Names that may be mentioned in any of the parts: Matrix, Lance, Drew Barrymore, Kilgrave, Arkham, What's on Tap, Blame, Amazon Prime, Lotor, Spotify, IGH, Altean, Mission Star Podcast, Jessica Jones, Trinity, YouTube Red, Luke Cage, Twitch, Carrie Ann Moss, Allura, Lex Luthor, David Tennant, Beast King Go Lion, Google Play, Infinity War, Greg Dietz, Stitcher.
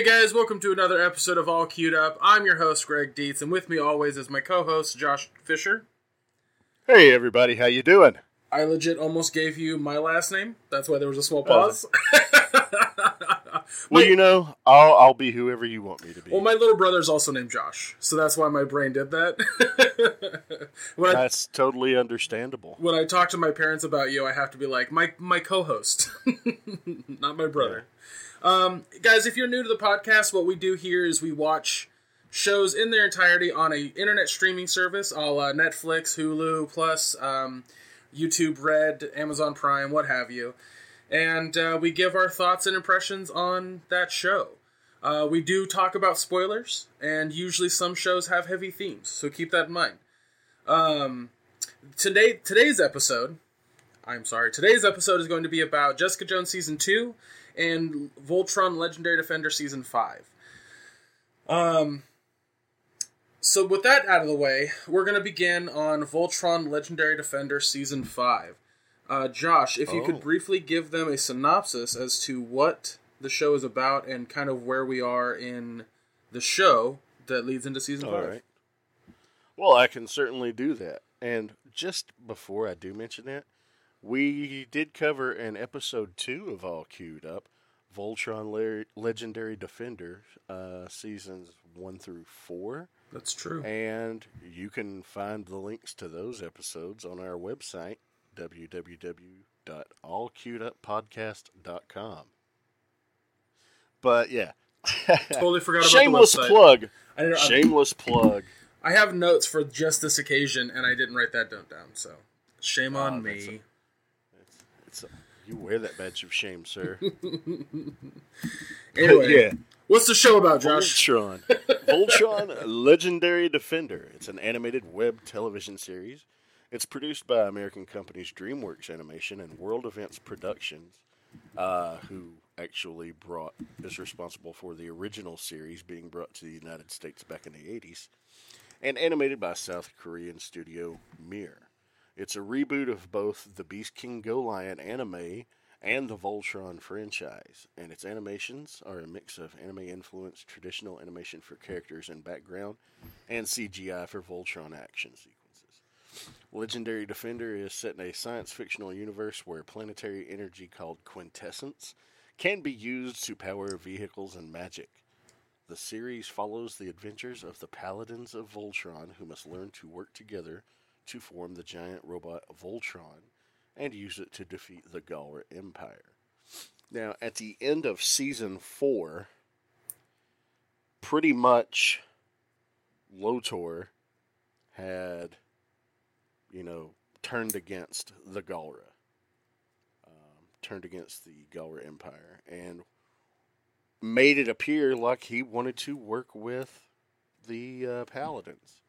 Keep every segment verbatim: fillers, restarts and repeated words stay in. Hey guys, welcome to another episode of All Queued Up. I'm your host, Greg Dietz, and with me always is my co-host, Josh Fisher. Hey everybody, how you doing? I legit almost gave you my last name. That's why there was a small pause. Uh, well, you know, I'll, I'll be whoever you want me to be. Well, my little brother's also named Josh, so that's why my brain did that. when that's I, totally understandable. When I talk to my parents about you, I have to be like, my, my co-host, not my brother. Yeah. Um, guys, if you're new to the podcast, what we do here is we watch shows in their entirety on a internet streaming service, a la Netflix, Hulu, plus um, YouTube Red, Amazon Prime, what have you. And uh, we give our thoughts and impressions on that show. Uh, we do talk about spoilers, and usually some shows have heavy themes, so keep that in mind. Um, today, today's episode, I'm sorry, today's episode is going to be about Jessica Jones Season two, and Voltron Legendary Defender Season five. Um, so with that out of the way, we're going to begin on Voltron Legendary Defender Season five. Uh, Josh, if oh. you could briefly give them a synopsis as to what the show is about and kind of where we are in the show that leads into Season five. All right. Well, I can certainly do that. And just before I do mention that, we did cover in Episode two of All Queued Up, Voltron Le- Legendary Defender, uh, Seasons one through four. That's true. And you can find the links to those episodes on our website, w w w dot all queued up podcast dot com. But, yeah. Totally forgot about Shameless the website. Plug. I didn't, Shameless I, plug. I have notes for just this occasion, and I didn't write that down, so shame on oh, me. A- It's a, you wear that badge of shame, sir. Anyway, yeah. What's the show about, Josh? Voltron. Voltron Legendary Defender. It's an animated web television series. It's produced by American companies DreamWorks Animation and World Events Productions, uh, who actually brought is responsible for the original series being brought to the United States back in the eighties, and animated by South Korean studio Mir. It's a reboot of both the Beast King Go Lion anime and the Voltron franchise, and its animations are a mix of anime-influenced traditional animation for characters and background, and C G I for Voltron action sequences. Legendary Defender is set in a science fictional universe where planetary energy called Quintessence can be used to power vehicles and magic. The series follows the adventures of the Paladins of Voltron, who must learn to work together to form the giant robot Voltron and use it to defeat the Galra Empire. Now, at the end of Season four, pretty much Lotor had, you know, turned against the Galra. Um, turned against the Galra Empire and made it appear like he wanted to work with the uh, Paladins.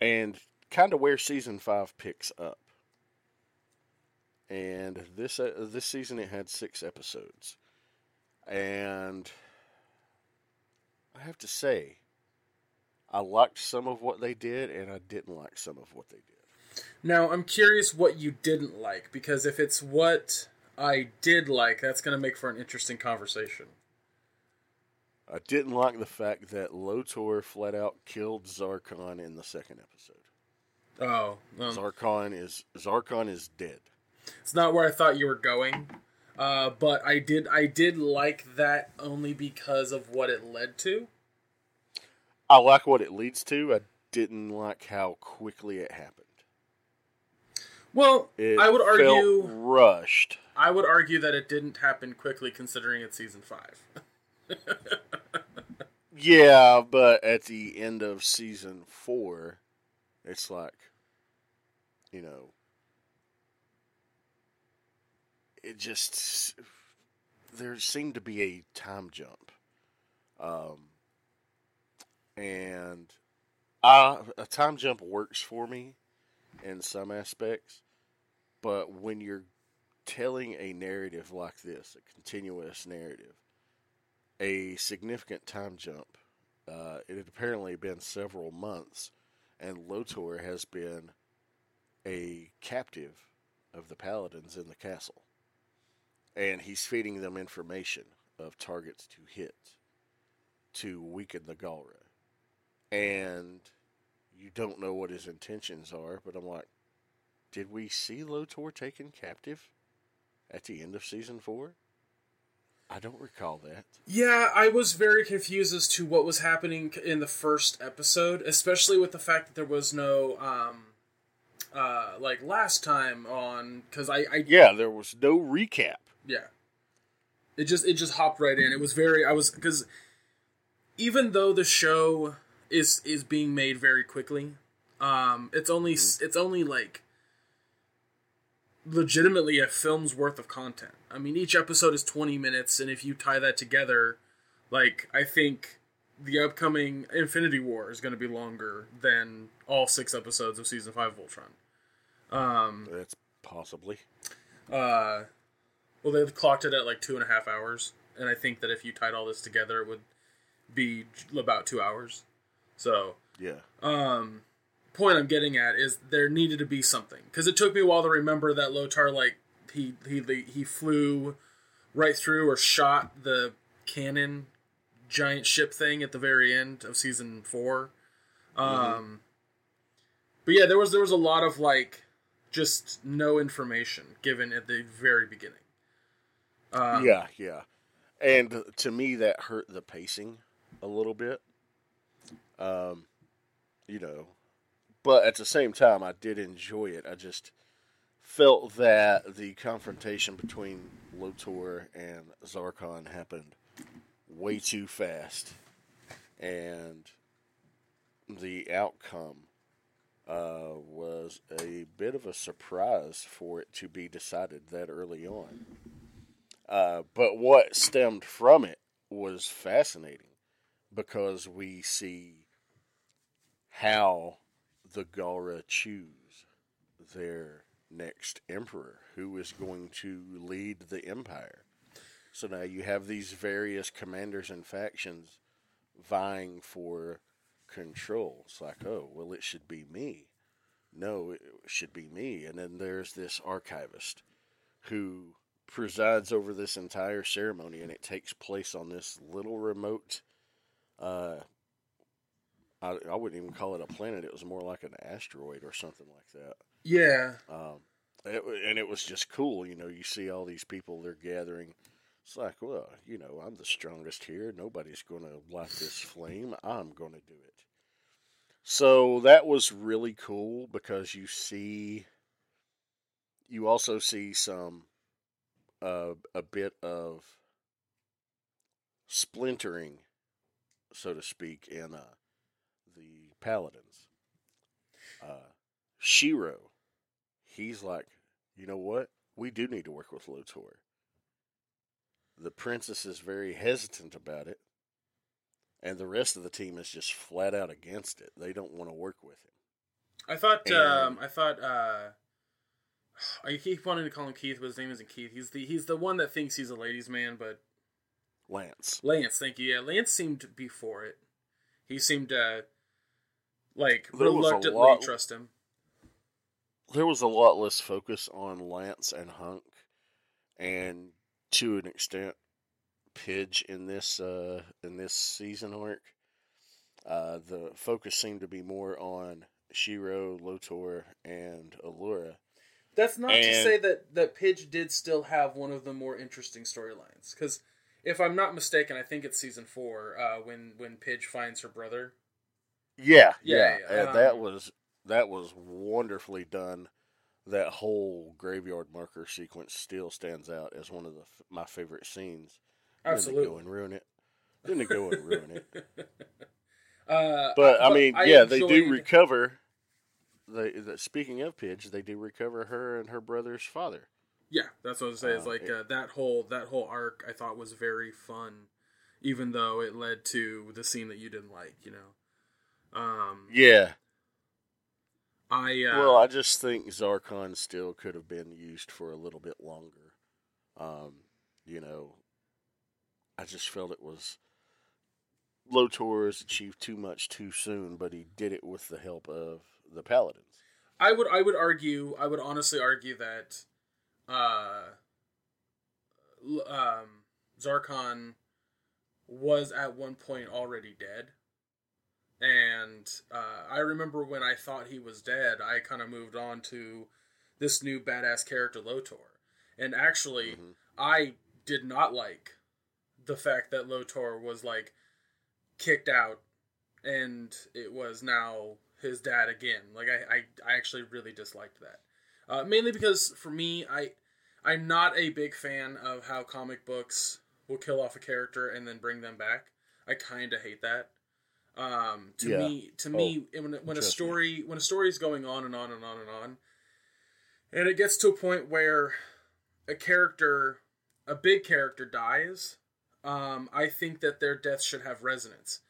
And kind of where Season five picks up. And this uh, this season it had six episodes. And I have to say, I liked some of what they did, and I didn't like some of what they did. Now, I'm curious what you didn't like, because if it's what I did like, that's going to make for an interesting conversation. I didn't like the fact that Lotor flat out killed Zarkon in the second episode. Oh, um, Zarkon is Zarkon is dead. It's not where I thought you were going, uh, but I did I did like that only because of what it led to. I like what it leads to. I didn't like how quickly it happened. Well, it I would argue felt rushed. I would argue that it didn't happen quickly, considering it's season five. Yeah, but at the end of season four, it's like, you know, it just, there seemed to be a time jump. Um, and I, a time jump works for me in some aspects, but when you're telling a narrative like this, a continuous narrative, a significant time jump. Uh, it had apparently been several months, and Lotor has been a captive of the Paladins in the castle. And he's feeding them information of targets to hit to weaken the Galra. And you don't know what his intentions are, but I'm like, did we see Lotor taken captive at the end of season four? I don't recall that. Yeah, I was very confused as to what was happening in the first episode, especially with the fact that there was no, um, uh, like last time on, because I, I yeah, there was no recap. Yeah, it just it just hopped right in. It was very I was because even though the show is is being made very quickly, um, it's only mm-hmm. it's only like. legitimately a film's worth of content. I mean, each episode is twenty minutes, and if you tie that together, like, I think the upcoming Infinity War is going to be longer than all six episodes of season five of Voltron. Um, That's possibly. Uh, well, they've clocked it at like two and a half hours, and I think that if you tied all this together, it would be about two hours. So, yeah. Um... point I'm getting at is there needed to be something, because it took me a while to remember that Lotor, like he he he flew right through or shot the cannon giant ship thing at the very end of season four. Mm-hmm. Um, but yeah, there was there was a lot of like just no information given at the very beginning. Um, yeah, yeah, and to me that hurt the pacing a little bit. Um, you know. But at the same time, I did enjoy it. I just felt that the confrontation between Lotor and Zarkon happened way too fast. And the outcome uh, was a bit of a surprise for it to be decided that early on. Uh, but what stemmed from it was fascinating, because we see how the Galra choose their next emperor who is going to lead the empire. So now you have these various commanders and factions vying for control. It's like, oh, well, it should be me. No, it should be me. And then there's this archivist who presides over this entire ceremony, and it takes place on this little remote uh I, I wouldn't even call it a planet. It was more like an asteroid or something like that. Yeah. Um, it, and it was just cool. You know, you see all these people, they're gathering. It's like, well, you know, I'm the strongest here. Nobody's going to light this flame. I'm going to do it. So that was really cool, because you see, you also see some, uh, a bit of splintering, so to speak, in a, the Paladins. Uh, Shiro, he's like, you know what? We do need to work with Lotor. The princess is very hesitant about it, and the rest of the team is just flat out against it. They don't want to work with him. I thought, and, um, I thought, uh, I keep wanting to call him Keith, but his name isn't Keith. He's the, he's the one that thinks he's a ladies' man, but Lance. Lance, thank you. Yeah, Lance seemed to be for it. He seemed to, uh, Like, there reluctantly lot, trust him. There was a lot less focus on Lance and Hunk, and to an extent, Pidge in this uh, in this season arc. Uh, the focus seemed to be more on Shiro, Lotor, and Allura. That's not and, to say that, that Pidge did still have one of the more interesting storylines, because if I'm not mistaken, I think it's season four, uh, when, when Pidge finds her brother. Yeah, yeah, yeah. yeah. Um, that was that was wonderfully done. That whole graveyard marker sequence still stands out as one of the, my favorite scenes. Absolutely, didn't they go and ruin it. Didn't go and ruin it. uh, but I mean, but yeah, I enjoyed... they do recover. They, the, speaking of Pidge, they do recover her and her brother's father. Yeah, that's what I was saying. Uh, it's like it, uh, that whole that whole arc I thought was very fun, even though it led to the scene that you didn't like. You know. Um, yeah. I, uh, well, I just think Zarkon still could have been used for a little bit longer. Um, you know, I just felt it was Lotor has achieved too much too soon, but he did it with the help of the Paladins. I would, I would argue, I would honestly argue that, uh, um, Zarkon was at one point already dead. And uh, I remember when I thought he was dead, I kind of moved on to this new badass character, Lotor. And actually, mm-hmm. I did not like the fact that Lotor was, like, kicked out and it was now his dad again. Like, I, I, I actually really disliked that. Uh, mainly because, for me, I, I'm not a big fan of how comic books will kill off a character and then bring them back. I kind of hate that. Um, to yeah. me, to oh, me, when when a story when a story is going on and on and on and on, and it gets to a point where a character, a big character, dies, um, I think that their death should have resonance.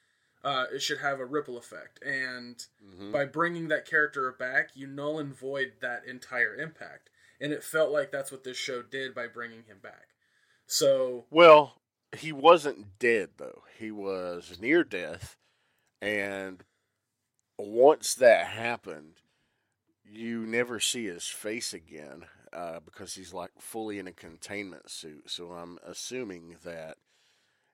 Uh, it should have a ripple effect, and mm-hmm. by bringing that character back, you null and void that entire impact. And it felt like that's what this show did by bringing him back. So well, he wasn't dead though; he was near death. And once that happened, you never see his face again uh, because he's like fully in a containment suit. So I'm assuming that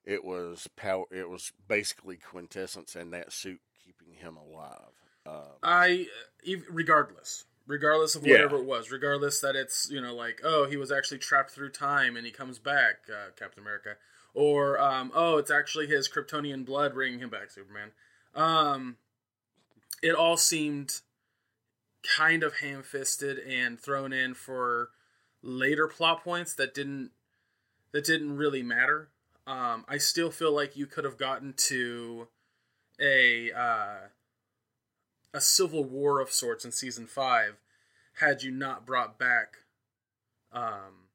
it was power. It was basically Quintessence and that suit keeping him alive. Um, I regardless, regardless of whatever yeah. it was, regardless that it's you know like oh he was actually trapped through time and he comes back, uh, Captain America. Or, um, oh, it's actually his Kryptonian blood bringing him back, Superman. Um, it all seemed kind of ham-fisted and thrown in for later plot points that didn't that didn't really matter. Um, I still feel like you could have gotten to a uh, a civil war of sorts in season five had you not brought back. Um,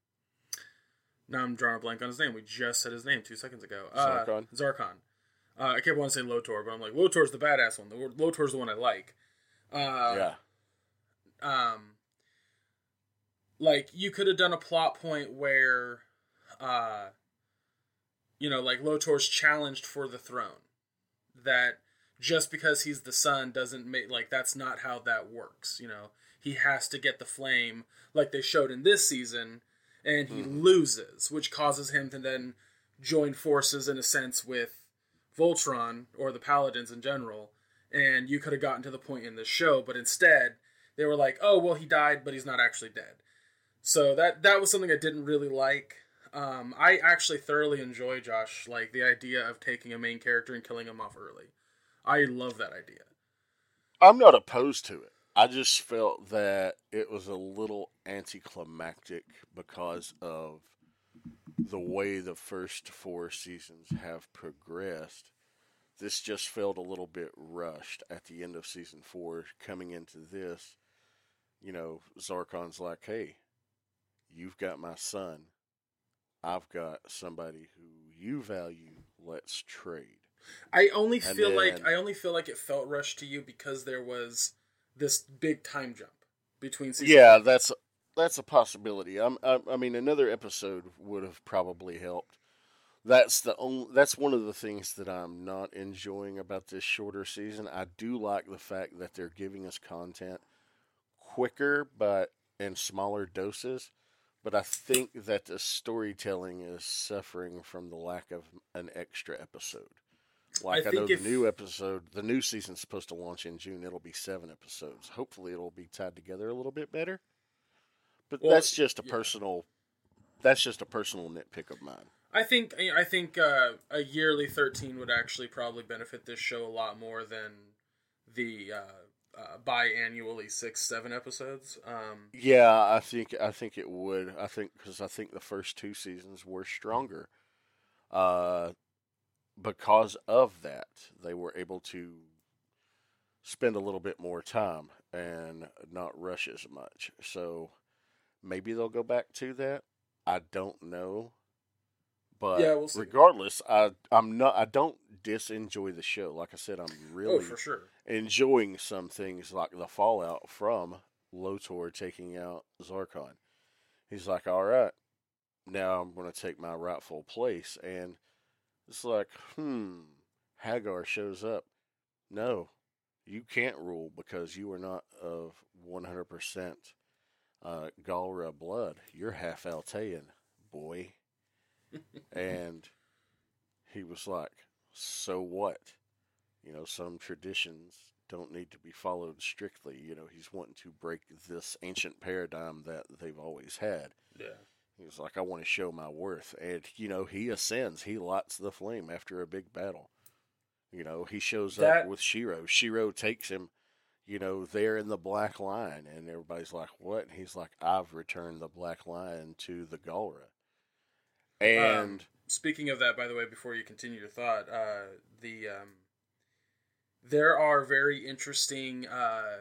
Now I'm drawing a blank on his name. We just said his name two seconds ago. Uh, Zarkon. Zarkon. Uh, I kept wanting to say Lotor, but I'm like, Lotor's the badass one. Lotor's the one I like. Uh, yeah. Um, like, you could have done a plot point where, uh, you know, like, Lotor's challenged for the throne. That just because he's the son doesn't make, like, that's not how that works, you know? He has to get the flame, like they showed in this season. And he mm-hmm. loses, which causes him to then join forces, in a sense, with Voltron, or the Paladins in general. And you could have gotten to the point in this show, but instead, they were like, oh, well, he died, but he's not actually dead. So that that was something I didn't really like. Um, I actually thoroughly enjoy, Josh, like the idea of taking a main character and killing him off early. I love that idea. I'm not opposed to it. I just felt that it was a little anticlimactic because of the way the first four seasons have progressed. This just felt a little bit rushed at the end of season four. Coming into this, you know, Zarkon's like, hey, you've got my son. I've got somebody who you value. Let's trade. I only and feel then, like I only feel like it felt rushed to you because there was this big time jump between seasons. Yeah, that's that's a possibility. I'm, I, I mean, another episode would have probably helped. That's the only, that's one of the things that I'm not enjoying about this shorter season. I do like the fact that they're giving us content quicker, but in smaller doses. But I think that the storytelling is suffering from the lack of an extra episode. Like, I, I know if... the new episode, the new season's supposed to launch in June. It'll be seven episodes. Hopefully it'll be tied together a little bit better. But well, that's just a yeah. personal, that's just a personal nitpick of mine. I think, I think uh, a yearly thirteen would actually probably benefit this show a lot more than the uh, uh, biannually six, seven episodes. Um, yeah, I think, I think it would. I think, because I think the first two seasons were stronger. Uh, Because of that, they were able to spend a little bit more time and not rush as much. So maybe they'll go back to that. I don't know. But yeah, we'll see. Regardless, I, I'm not, I don't disenjoy the show. Like I said, I'm really oh, for sure. enjoying some things like the fallout from Lotor taking out Zarkon. He's like, all right, now I'm going to take my rightful place. And it's like, hmm, Hagar shows up. No, you can't rule because you are not of one hundred percent uh, Galra blood. You're half Altean, boy. And he was like, so what? You know, some traditions don't need to be followed strictly. You know, he's wanting to break this ancient paradigm that they've always had. Yeah. He was like, I want to show my worth. And, you know, he ascends. He lights the flame after a big battle. You know, he shows that... up with Shiro. Shiro takes him, you know, there in the Black Lion. And everybody's like, what? And he's like, I've returned the Black Lion to the Galra. And... Um, speaking of that, by the way, before you continue your thought, uh, the... Um... there are very interesting, uh,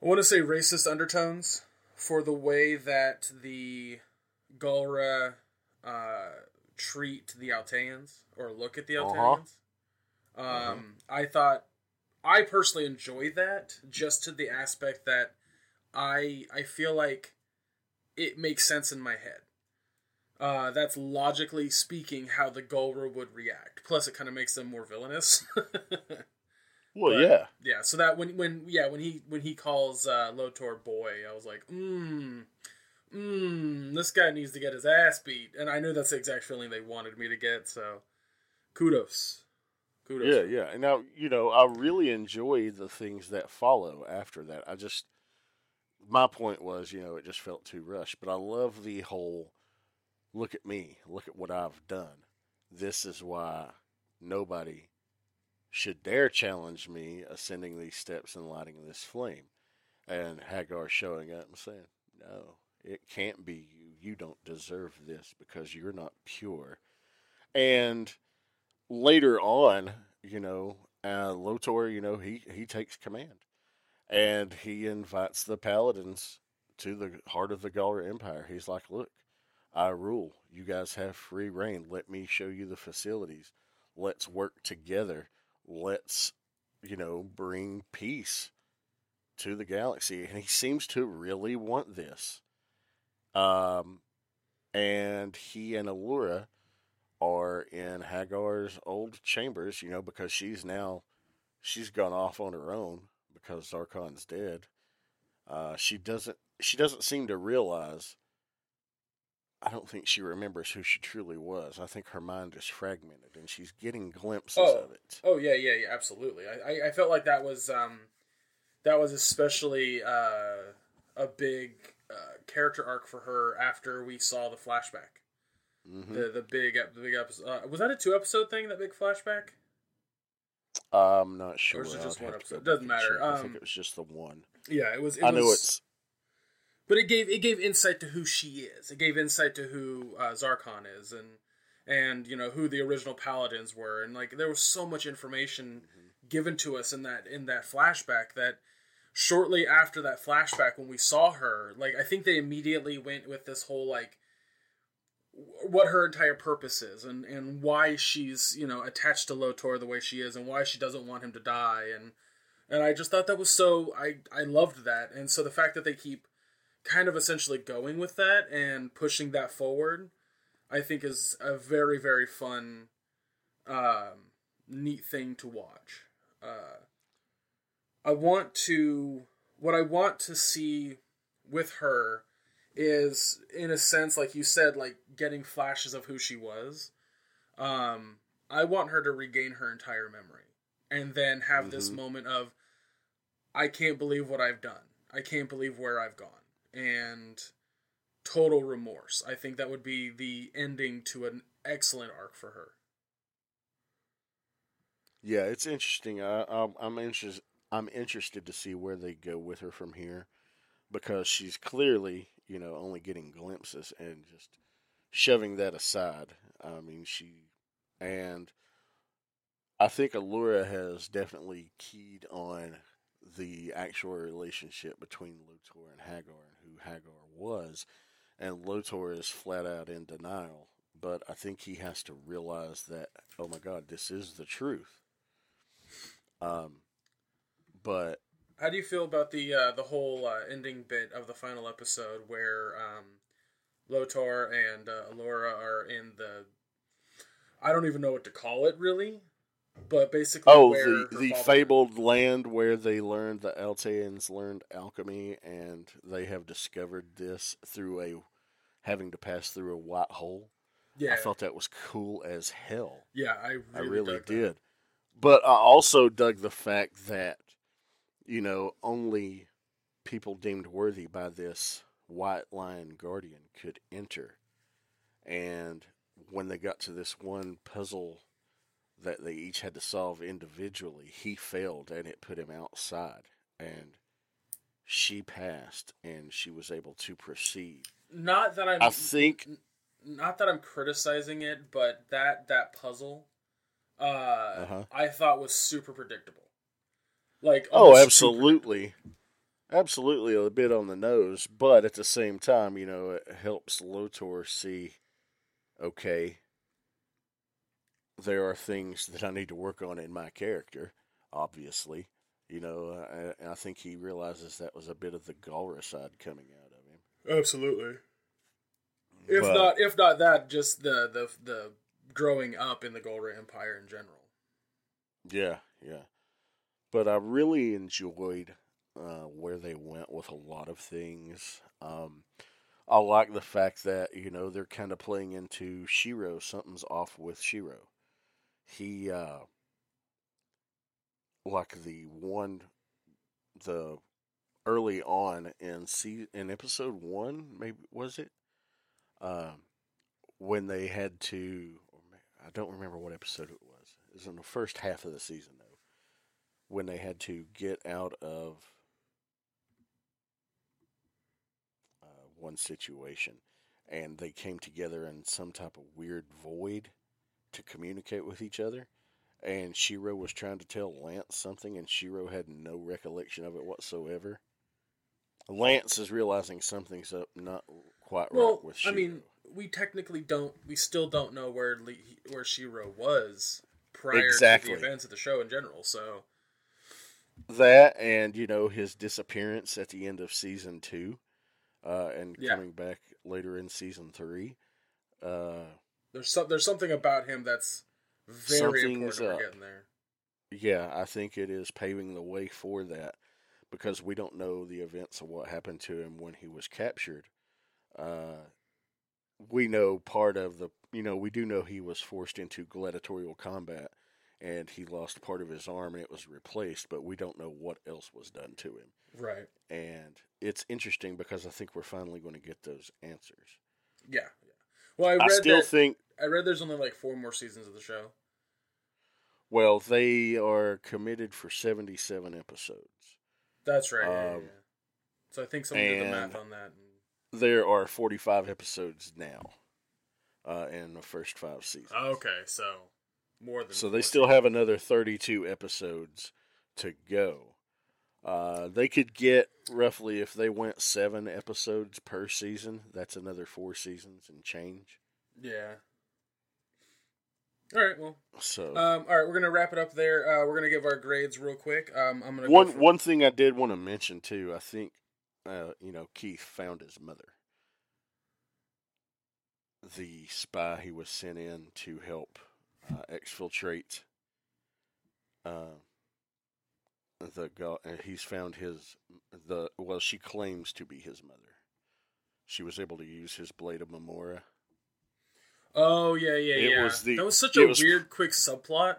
I want to say racist undertones for the way that the Galra uh, treat the Alteans or look at the Alteans. Uh-huh. Um, mm-hmm. I thought, I personally enjoyed that just to the aspect that I I feel like it makes sense in my head. Uh, that's logically speaking how the Galra would react. Plus, it kind of makes them more villainous. Well, but, yeah, yeah. So that when when yeah when he when he calls uh, Lotor boy, I was like, mmm, mmm, this guy needs to get his ass beat, and I knew that's the exact feeling they wanted me to get. So, kudos, kudos. Yeah, yeah. And now you know I really enjoy the things that follow after that. I just my point was you know it just felt too rushed, but I love the whole. Look at me. Look at what I've done. This is why nobody should dare challenge me ascending these steps and lighting this flame. And Hagar showing up and saying, no, it can't be you. You don't deserve this because you're not pure. And later on, you know, uh, Lotor, you know, he, he takes command. And he invites the paladins to the heart of the Galra Empire. He's like, look, I rule. You guys have free reign. Let me show you the facilities. Let's work together. Let's, you know, bring peace to the galaxy. And he seems to really want this. Um, and he and Allura are in Hagar's old chambers, you know, because she's now, she's gone off on her own because Zarkon's dead. Uh, she doesn't, she doesn't seem to realize I don't think she remembers who she truly was. I think her mind is fragmented, and she's getting glimpses oh. of it. Oh yeah, yeah, yeah, absolutely. I, I, I felt like that was um, that was especially uh, a big uh, character arc for her after we saw the flashback. Mm-hmm. The the big the big episode uh, was that a two episode thing? That big flashback? I'm not sure. Or was it just one episode? It doesn't matter. Sure. Um, I think it was just the one. Yeah, it was. It I know it's. But it gave it gave insight to who she is. It gave insight to who uh, Zarkon is, and and you know who the original Paladins were, and like there was so much information mm-hmm. given to us in that in that flashback. That shortly after that flashback, when we saw her, like I think they immediately went with this whole like w- what her entire purpose is, and and why she's you know attached to Lotor the way she is, and why she doesn't want him to die, and and I just thought that was so I I loved that, and so the fact that they keep kind of essentially going with that and pushing that forward, I think is a very, very fun, um, neat thing to watch. Uh, I want to, what I want to see with her is, in a sense, like you said, like getting flashes of who she was. Um, I want her to regain her entire memory and then have mm-hmm. this moment of, I can't believe what I've done. I can't believe where I've gone. And total remorse. I think that would be the ending to an excellent arc for her. Yeah, it's interesting. I, I'm, I'm interested. I'm interested to see where they go with her from here, because she's clearly, you know, only getting glimpses and just shoving that aside. I mean, she and I think Allura has definitely keyed on the actual relationship between Lotor and Hagar and who Hagar was, and Lotor is flat out in denial, but I think he has to realize that, oh my God, this is the truth. Um, but how do you feel about the, uh, the whole, uh, ending bit of the final episode where, um, Lotor and, uh, Allura are in the, I don't even know what to call it really. But basically, oh, where the, the fabled land where they learned the Alteans learned alchemy, and they have discovered this through a having to pass through a white hole. Yeah. I thought that was cool as hell. Yeah, I really, I really dug did. That. But I also dug the fact that, you know, only people deemed worthy by this White Lion Guardian could enter. And when they got to this one puzzle that they each had to solve individually, he failed and it put him outside. And she passed and she was able to proceed. Not that I'm I think not that I'm criticizing it, but that that puzzle uh uh-huh. I thought was super predictable. Like Oh, absolutely. Absolutely a bit on the nose, but at the same time, you know, it helps Lotor see, okay, there are things that I need to work on in my character, obviously. You know, I, I think he realizes that was a bit of the Galra side coming out of him. Absolutely. But, if not if not that, just the, the, the growing up in the Galra Empire in general. Yeah, yeah. But I really enjoyed Uh, where they went with a lot of things. Um, I like the fact that, you know, they're kind of playing into Shiro. Something's off with Shiro. He, uh, like the one, the early on in season, in episode one, maybe, was it? Um, when they had to, I don't remember what episode it was. It was in the first half of the season, though. When they had to get out of one situation, and they came together in some type of weird void to communicate with each other, and Shiro was trying to tell Lance something, and Shiro had no recollection of it whatsoever. Lance is realizing something's up, not quite well, right with Shiro. I mean, we technically don't, we still don't know where Le- where Shiro was prior exactly. to the events of the show in general, so. That, and, you know, his disappearance at the end of season two. Uh, and yeah. coming back later in season three, uh, there's some, there's something about him that's very important. We're getting there. Yeah, I think it is paving the way for that because we don't know the events of what happened to him when he was captured. Uh, we know part of the, you know, we do know he was forced into gladiatorial combat and he lost part of his arm and it was replaced, but we don't know what else was done to him. Right. And it's interesting because I think we're finally going to get those answers. Yeah. yeah. Well, I, read I still that, think I read there's only like four more seasons of the show. Well, they are committed for seventy-seven episodes. That's right. Um, yeah, yeah. So I think someone did the math on that. And there are forty-five episodes now uh, in the first five seasons. Okay, so more than. So they still have another thirty-two episodes to go. Uh, they could get roughly, if they went seven episodes per season, that's another four seasons and change. Yeah. All right, well. So. Um, all right, we're going to wrap it up there. Uh, we're going to give our grades real quick. Um, I'm gonna One, one thing I did want to mention, too, I think, uh, you know, Keith found his mother. The spy he was sent in to help uh, exfiltrate, uh, The God, he's found his, the well, she claims to be his mother. She was able to use his blade of Memora. Oh, yeah, yeah, it yeah. Was the, that was such a was, weird, quick subplot.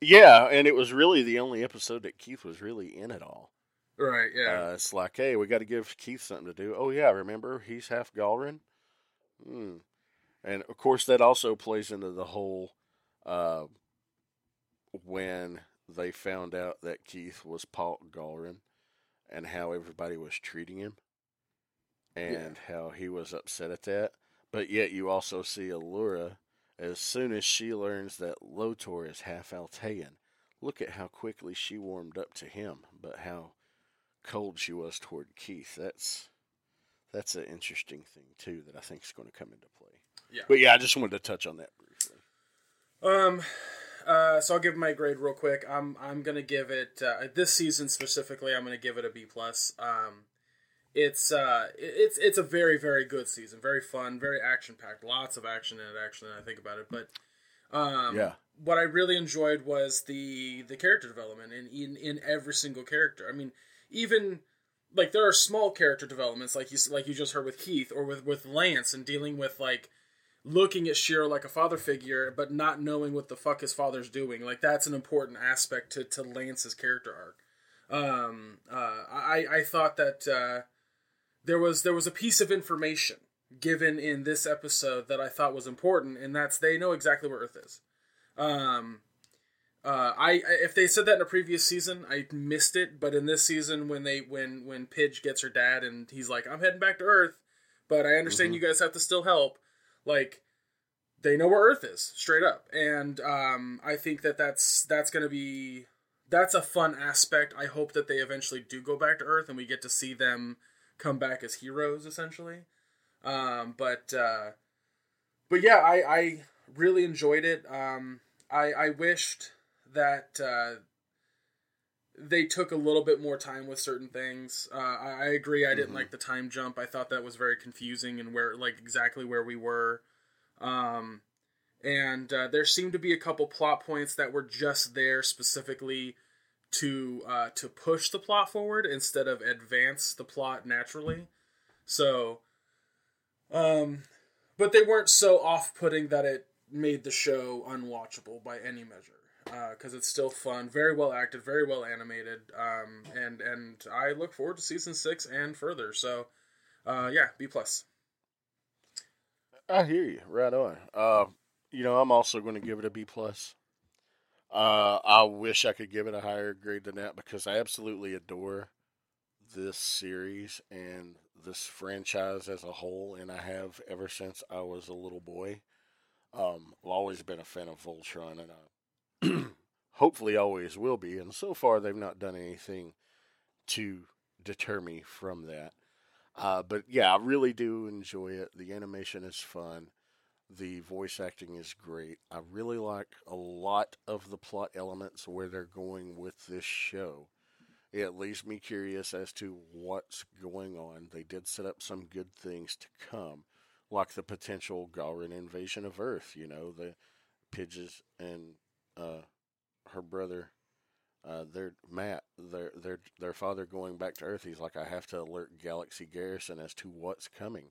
Yeah, and it was really the only episode that Keith was really in at all. Right, yeah. Uh, it's like, hey, we got to give Keith something to do. Oh, yeah, remember, he's half Galran. Hmm. And, of course, that also plays into the whole, uh, when they found out that Keith was Paul Galran and how everybody was treating him and yeah. how he was upset at that. But yet you also see Allura, as soon as she learns that Lotor is half Altean, look at how quickly she warmed up to him, but how cold she was toward Keith. That's that's an interesting thing, too, that I think is going to come into play. Yeah. But yeah, I just wanted to touch on that briefly. Um... Uh, so I'll give my grade real quick. I'm I'm gonna give it uh, this season specifically. I'm gonna give it a B plus. Um, it's uh, it's it's a very very good season. Very fun. Very action packed. Lots of action in it. Actually, when I think about it, but um, yeah. What I really enjoyed was the the character development in, in in every single character. I mean, even like there are small character developments, like you like you just heard with Keith or with, with Lance, and dealing with like looking at Shiro like a father figure, but not knowing what the fuck his father's doing. Like that's an important aspect to, to Lance's character arc. Um, uh, I I thought that uh, there was there was a piece of information given in this episode that I thought was important, and that's they know exactly where Earth is. Um, uh, I if they said that in a previous season, I missed it. But in this season, when they when when Pidge gets her dad and he's like, "I'm heading back to Earth, but I understand mm-hmm. you guys have to still help," like they know where Earth is straight up, and um, I think that that's that's gonna be. That's a fun aspect. I hope that they eventually do go back to Earth and we get to see them come back as heroes, essentially. Um, but, uh, but yeah, I, I really enjoyed it. Um, I, I wished that, uh, they took a little bit more time with certain things. Uh, I, I agree. I didn't mm-hmm. like the time jump. I thought that was very confusing and where, like exactly where we were. Um, And uh, there seemed to be a couple plot points that were just there specifically to uh, to push the plot forward instead of advance the plot naturally. So, um, but they weren't so off-putting that it made the show unwatchable by any measure. Because uh, it's still fun, very well acted, very well animated, um, and and I look forward to season six and further. So, uh, yeah, B plus. I hear you. Right on. Uh... You know, I'm also going to give it a B plus. Uh, I wish I could give it a higher grade than that because I absolutely adore this series and this franchise as a whole. And I have ever since I was a little boy. Um, I've always been a fan of Voltron, and I hopefully always will be. And so far, they've not done anything to deter me from that. Uh, but yeah, I really do enjoy it. The animation is fun. The voice acting is great. I really like a lot of the plot elements where they're going with this show. It leaves me curious as to what's going on. They did set up some good things to come, like the potential Galran invasion of Earth. You know, the Pidges and uh, her brother, uh, their Matt, their their their father going back to Earth. He's like, I have to alert Galaxy Garrison as to what's coming.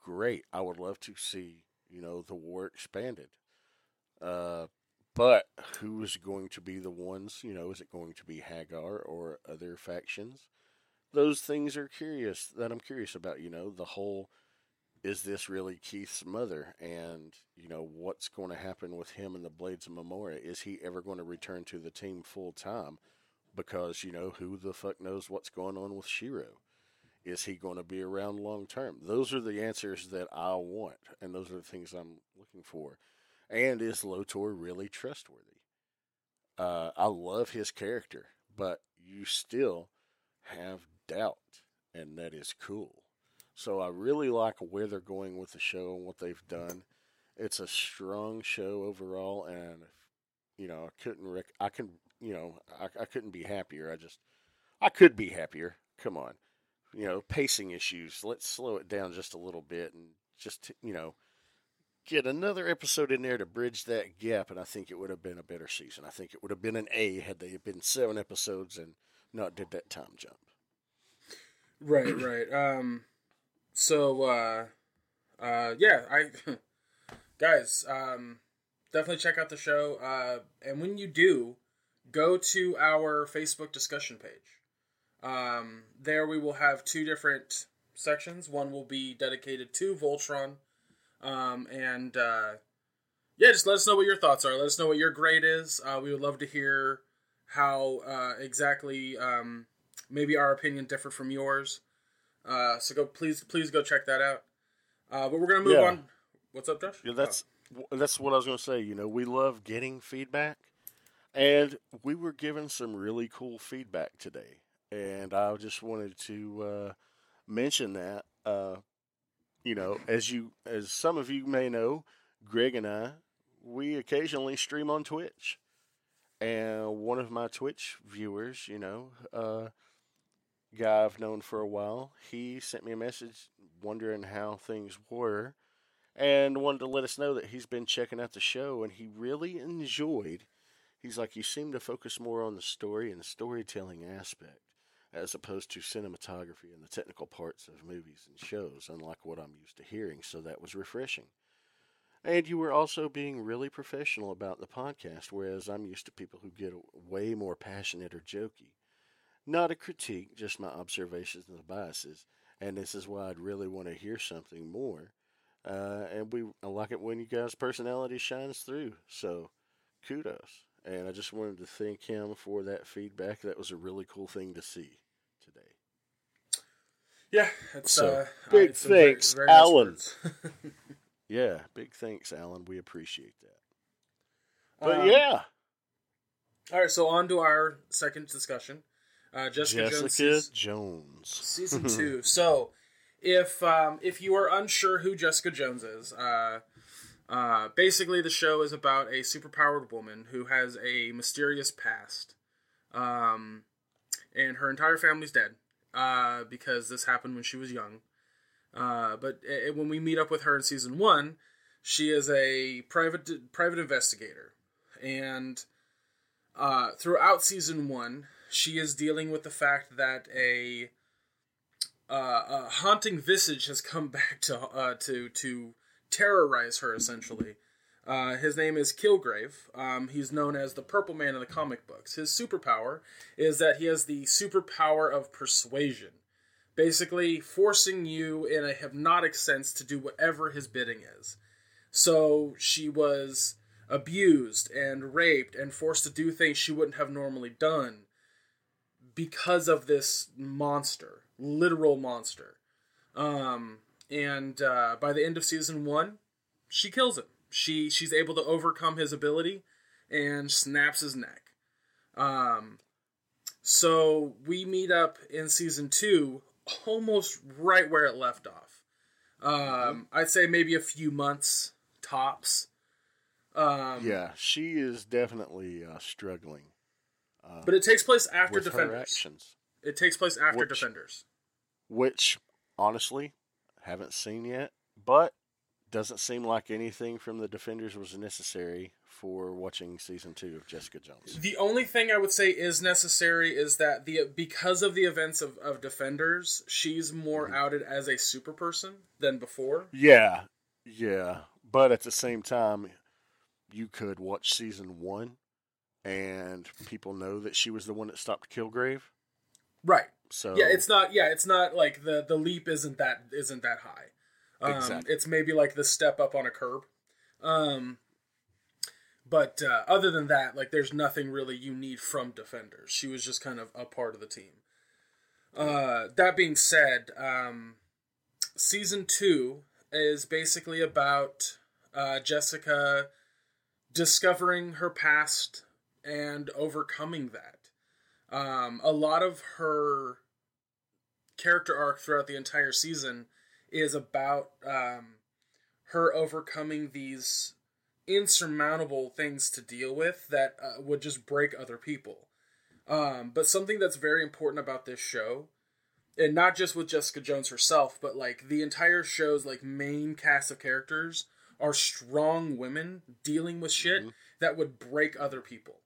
Great. I would love to see. You know, the war expanded. Uh, but who is going to be the ones, you know, is it going to be Hagar or other factions? Those things are curious, that I'm curious about, you know, the whole, is this really Keith's mother? And, you know, what's going to happen with him and the Blades of Memoria? Is he ever going to return to the team full time? Because, you know, who the fuck knows what's going on with Shiro? Is he going to be around long term? Those are the answers that I want, and those are the things I'm looking for. And is Lotor really trustworthy? Uh, I love his character, but you still have doubt, and that is cool. So I really like where they're going with the show and what they've done. It's a strong show overall, and you know I couldn't rec- I can you know I, I couldn't be happier. I just I could be happier. Come on. You know, pacing issues. Let's slow it down just a little bit and just, you know, get another episode in there to bridge that gap. And I think it would have been a better season. I think it would have been an A had they been seven episodes and not did that time jump. Right, right. Um, so, uh, uh, yeah, I, guys, um, definitely check out the show. Uh, and when you do, go to our Facebook discussion page. Um, there we will have two different sections. One will be dedicated to Voltron. Um, and, uh, yeah, just let us know what your thoughts are. Let us know what your grade is. Uh, we would love to hear how, uh, exactly, um, maybe our opinion differed from yours. Uh, so go, please, please go check that out. Uh, but we're going to move yeah. on. What's up, Josh? Yeah, that's, oh. that's what I was going to say. You know, we love getting feedback, and we were given some really cool feedback today. And I just wanted to uh, mention that, uh, you know, as you, as some of you may know, Greg and I, we occasionally stream on Twitch. And one of my Twitch viewers, you know, uh, guy I've known for a while, he sent me a message wondering how things were and wanted to let us know that he's been checking out the show and he really enjoyed. He's like, you seem to focus more on the story and the storytelling aspect. as opposed to cinematography and the technical parts of movies and shows, unlike what I'm used to hearing, so that was refreshing. And you were also being really professional about the podcast, whereas I'm used to people who get way more passionate or jokey. Not a critique, just my observations and biases, and this is why I'd really want to hear something more. Uh, and we I like it when you guys' personality shines through, so kudos. And I just wanted to thank him for that feedback. That was a really cool thing to see today. Yeah, it's so, uh, big it's thanks, very, very Alan. Yeah, big thanks, Alan. We appreciate that. But um, yeah. All right, so on to our second discussion. Uh, Jessica, Jessica Jones, season, Jones. Season two. So, if um, if you are unsure who Jessica Jones is, uh, uh, basically the show is about a superpowered woman who has a mysterious past, um, and her entire family's dead uh, because this happened when she was young. Uh, but it, when we meet up with her in season one, she is a private private investigator, and uh, throughout season one. She is dealing with the fact that a, uh, a haunting visage has come back to uh, to to terrorize her, essentially. Uh, his name is Kilgrave. Um, he's known as the Purple Man in the comic books. His superpower is that he has the superpower of persuasion, basically forcing you in a hypnotic sense to do whatever his bidding is. So she was abused and raped and forced to do things she wouldn't have normally done. Because of this monster, literal monster. Um, and uh, by the end of season one, she kills him. She she's able to overcome his ability and snaps his neck. Um, so we meet up in season two, almost right where it left off. Um, I'd say maybe a few months, tops. Um, yeah, she is definitely uh, struggling. Um, but it takes place after Defenders. It takes place after which, Defenders. Which, honestly, haven't seen yet, but doesn't seem like anything from the Defenders was necessary for watching season two of Jessica Jones. The only thing I would say is necessary is that the because of the events of, of Defenders, she's more mm-hmm. outed as a super person than before. Yeah, yeah. But at the same time, you could watch season one. And people know that she was the one that stopped Kilgrave, right? So yeah, it's not. Yeah, it's not like the, the leap isn't that isn't that high. Um, exactly. It's maybe like the step up on a curb. Um, but uh, other than that, like there's nothing really you need from Defenders. She was just kind of a part of the team. Uh, that being said, um, season two is basically about uh, Jessica discovering her past. And overcoming that. Um, a lot of her character arc throughout the entire season is about um, her overcoming these insurmountable things to deal with that uh, would just break other people. Um, but something that's very important about this show, and not just with Jessica Jones herself, but like the entire show's like main cast of characters are strong women dealing with shit mm-hmm. that would break other people.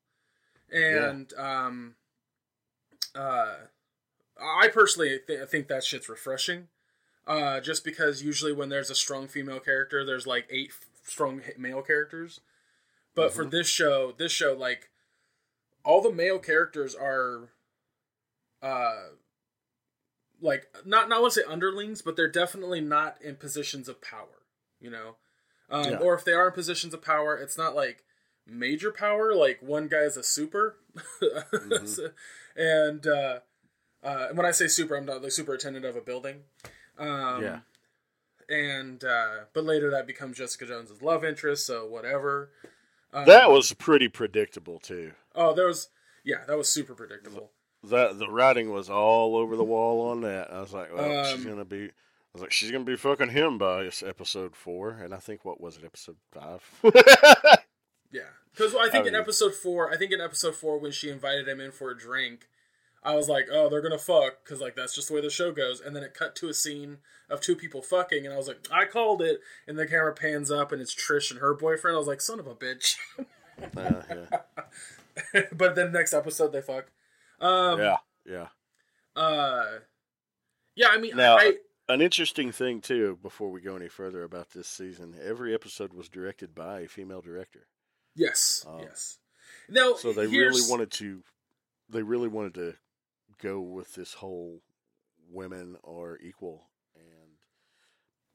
And, yeah. um, uh, I personally th- think that shit's refreshing, uh, just because usually when there's a strong female character, there's like eight f- strong male characters. But mm-hmm. for this show, this show, like all the male characters are, uh, like not, not want to say underlings, but they're definitely not in positions of power, you know? Um, yeah. Or if they are in positions of power, it's not like, major power, like one guy is a super mm-hmm. so, and uh uh when I say super, I'm not the superintendent of a building, um yeah and uh but later that becomes Jessica Jones's love interest, so whatever. Um, that was pretty predictable too. Oh, there was yeah that was super predictable. That the writing was all over the wall on that. I was like, well, um, she's gonna be I was like, she's gonna be fucking him by episode four, and I think what was it, episode five? Yeah, because I think I mean, in episode four, I think in episode four when she invited him in for a drink, I was like, "Oh, they're gonna fuck," because like that's just the way the show goes. And then it cut to a scene of two people fucking, and I was like, "I called it." And the camera pans up, and it's Trish and her boyfriend. I was like, "Son of a bitch!" uh, yeah. But then next episode they fuck. Um, yeah, yeah. Uh, yeah, I mean, now, I, an interesting thing too, before we go any further about this season, every episode was directed by a female director. Yes. Um, yes. Now, so they really wanted to, they really wanted to go with this whole women are equal. And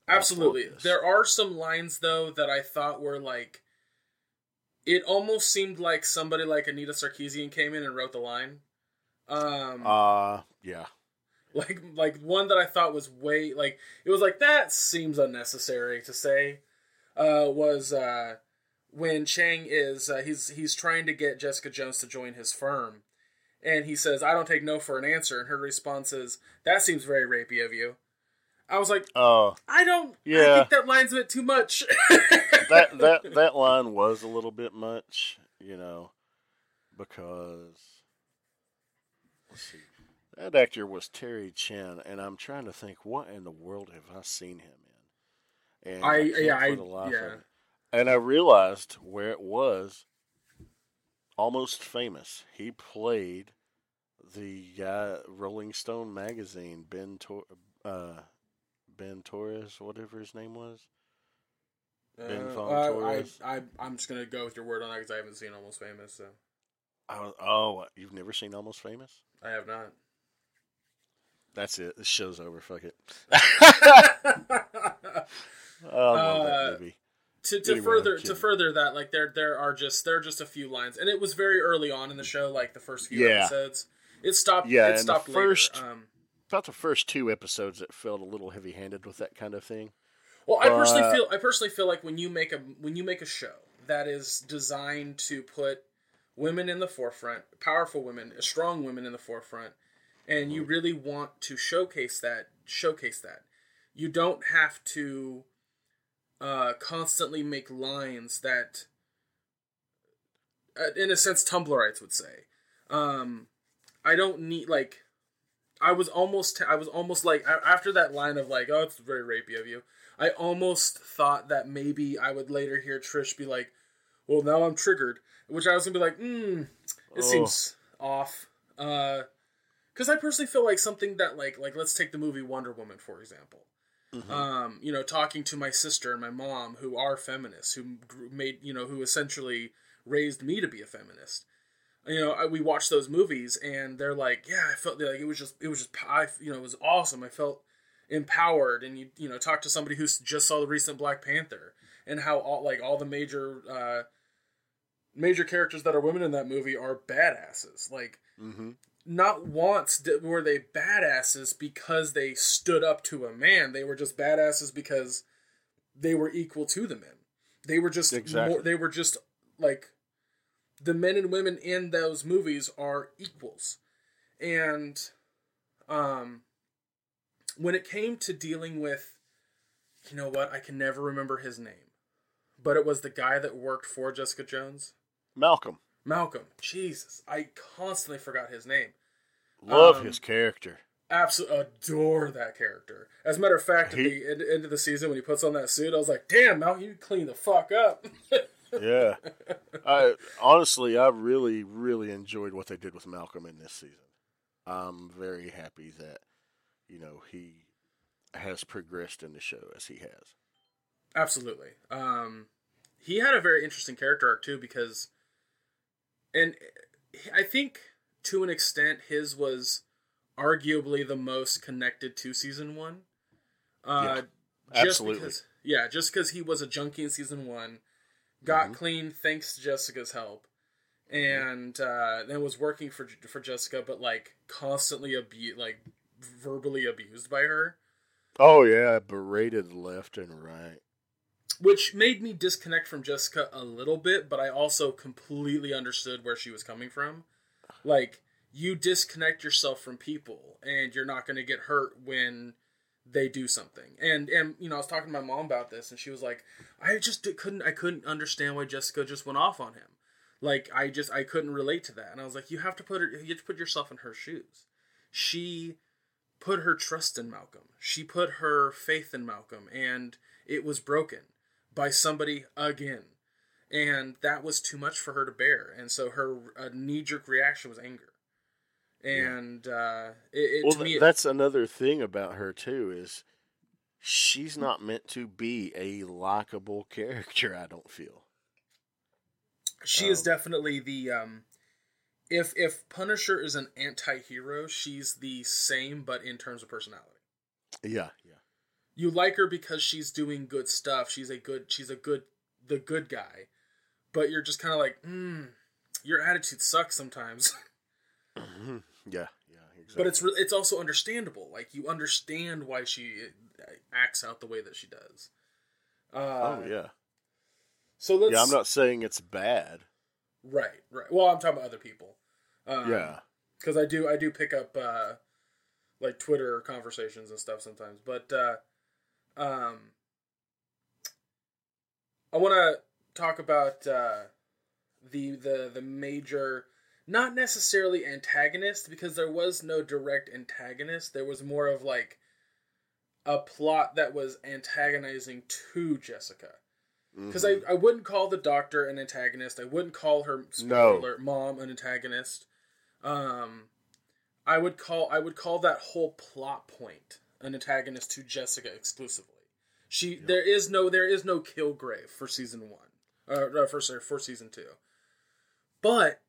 absolutely. There are some lines though, that I thought were like, it almost seemed like somebody like Anita Sarkeesian came in and wrote the line. Um, uh, yeah. Like, like one that I thought was way, like, it was like, that seems unnecessary to say, uh, was, uh, when Chang is, uh, he's, he's trying to get Jessica Jones to join his firm. And he says, I don't take no for an answer. And her response is, that seems very rapey of you. I was like, oh, I don't, yeah. I think that line's a bit too much. that, that, that line was a little bit much, you know, because let's see, that actor was Terry Chen. And I'm trying to think, what in the world have I seen him in? And I, I yeah, I, yeah. And I realized where it was Almost Famous. He played the guy, Rolling Stone magazine, Ben Tor, uh, Ben Torres, whatever his name was. Ben uh, Fong Torres. I, I, I, I'm just going to go with your word on that because I haven't seen Almost Famous. So. I, oh, you've never seen Almost Famous? I have not. That's it. This show's over. Fuck it. I love that movie. To, to anyway, further to further that, like there there are just there are just a few lines, and it was very early on in the show, like the first few yeah. episodes. It stopped. Yeah, it stopped later. First, um, about the first two episodes, it felt a little heavy handed with that kind of thing. Well, I personally uh, feel I personally feel like when you make a when you make a show that is designed to put women in the forefront, powerful women, strong women in the forefront, and you really want to showcase that, showcase that, you don't have to. Uh, constantly make lines that, uh, in a sense, Tumblrites would say. Um, I don't need like. I was almost. I was almost like after that line of like, oh, it's very rapey of you. I almost thought that maybe I would later hear Trish be like, well, now I'm triggered, which I was gonna be like, hmm, it oh. seems off. Uh, because I personally feel like something that like like let's take the movie Wonder Woman for example. Mm-hmm. Um, you know, talking to my sister and my mom, who are feminists, who made, you know, who essentially raised me to be a feminist. You know, I, we watched those movies, and they're like, "Yeah, I felt like it was just, it was just, I, you know, it was awesome. I felt empowered." And you, you know, talk to somebody who just saw the recent Black Panther and how all like all the major, uh, major characters that are women in that movie are badasses. Like, mm-hmm. Not once did, were they badasses because they stood up to a man. They were just badasses because they were equal to the men. They were just exactly. more, they were just like the men and women in those movies are equals. And um, when it came to dealing with, you know what, I can never remember his name, but it was the guy that worked for Jessica Jones, Malcolm. Malcolm, Jesus, I constantly forgot his name. Love um, his character. Absolutely adore that character. As a matter of fact, he, at the end, end of the season when he puts on that suit, I was like, damn, Malcolm, you clean the fuck up. yeah. I honestly, I really, really enjoyed what they did with Malcolm in this season. I'm very happy that, you know, he has progressed in the show as he has. Absolutely. Um, he had a very interesting character arc, too, because... And I think, to an extent, his was arguably the most connected to season one. Uh, yeah, just absolutely. Because, yeah, just because he was a junkie in season one, got mm-hmm. clean thanks to Jessica's help, and uh, then was working for for Jessica, but like constantly abu- like verbally abused by her. Oh yeah, berated left and right. Which made me disconnect from Jessica a little bit, but I also completely understood where she was coming from. Like, you disconnect yourself from people, and you're not going to get hurt when they do something. And, and you know, I was talking to my mom about this, and she was like, I just couldn't, I couldn't understand why Jessica just went off on him. Like, I just, I couldn't relate to that. And I was like, you have to put her, you have to put yourself in her shoes. She put her trust in Malcolm. She put her faith in Malcolm, and it was broken. By somebody again. And that was too much for her to bear. And so her uh, knee-jerk reaction was anger. And uh, it, it, well, to me, that's it, another thing about her too is she's not meant to be a likable character. I don't feel she um, is definitely the um, if if Punisher is an anti-hero, she's the same, but in terms of personality. Yeah, yeah. You like her because she's doing good stuff. She's a good. She's a good. The good guy, but you're just kind of like, mm, your attitude sucks sometimes. Mm-hmm. Yeah, yeah, exactly. But it's re- it's also understandable. Like, you understand why she acts out the way that she does. Uh, oh yeah. So let's. Yeah, I'm not saying it's bad. Right, right. Well, I'm talking about other people. Um, yeah. Because I do, I do pick up uh, like Twitter conversations and stuff sometimes, but uh, um, I want to talk about uh, the the the major. Not necessarily antagonist, because there was no direct antagonist. There was more of like a plot that was antagonizing to Jessica. Because mm-hmm. I, I wouldn't call the doctor an antagonist. I wouldn't call her spoiler alert, mom an antagonist. Um, I would call I would call that whole plot point an antagonist to Jessica exclusively. She yep. there is no there is no Kilgrave for season one, uh, for sorry, for season two, but.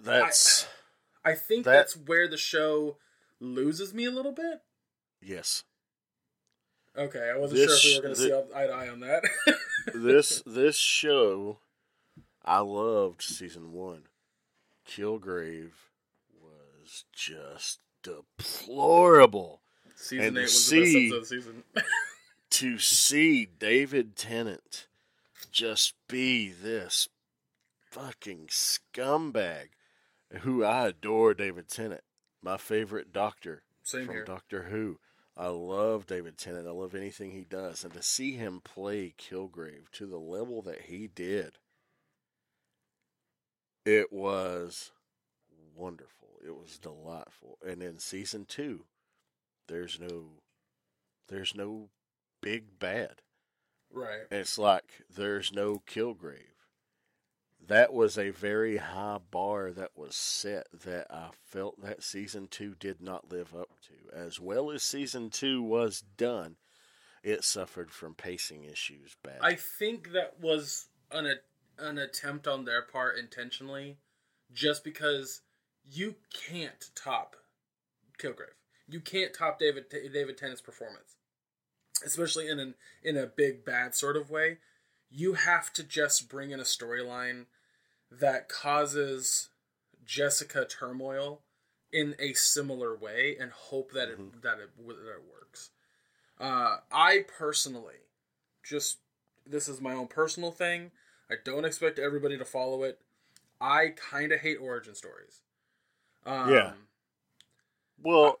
That's. I, I think that, that's where the show loses me a little bit. Yes. Okay, I wasn't this, sure if we were going to see eye to eye on that. this this show, I loved season one. Kilgrave was just deplorable. Season and eight was see, the best episode of the season. To see David Tennant just be this fucking scumbag. Who I adore, David Tennant, my favorite doctor. Same from here. Doctor Who. I love David Tennant. I love anything he does, and to see him play Kilgrave to the level that he did, it was wonderful. It was delightful. And in season two, there's no, there's no big bad. Right. It's like there's no Kilgrave. That was a very high bar that was set that I felt that season two did not live up to. As well as season two was done, it suffered from pacing issues badly. I think that was an an attempt on their part intentionally, just because you can't top Kilgrave. You can't top David David Tennant's performance, especially in an in a big bad sort of way. You have to just bring in a storyline that causes Jessica turmoil in a similar way and hope that it, mm-hmm. that, it that it works. Uh, I personally, just, this is my own personal thing. I don't expect everybody to follow it. I kind of hate origin stories. Um, yeah. Well,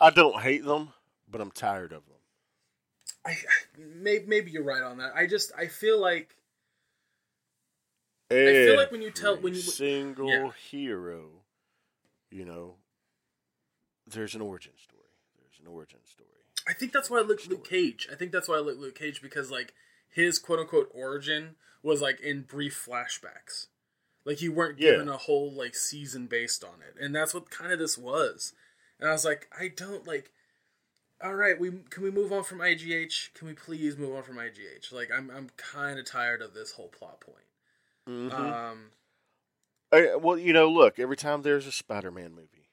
I, I don't hate them, but I'm tired of them. I, maybe, maybe you're right on that. I just, I feel like, Every I feel like when you tell, when you, single yeah. hero, you know, there's an origin story. There's an origin story. I think that's why I look Luke Cage. I think that's why I look Luke Cage, because like his quote unquote origin was like in brief flashbacks. Like you weren't given yeah. a whole like season based on it. And that's what kind of this was. And I was like, I don't like, all right, we can we move on from I G H? Can we please move on from I G H? Like, I'm I'm kind of tired of this whole plot point. Mm-hmm. Um, I, well, you know, look, every time there's a Spider-Man movie,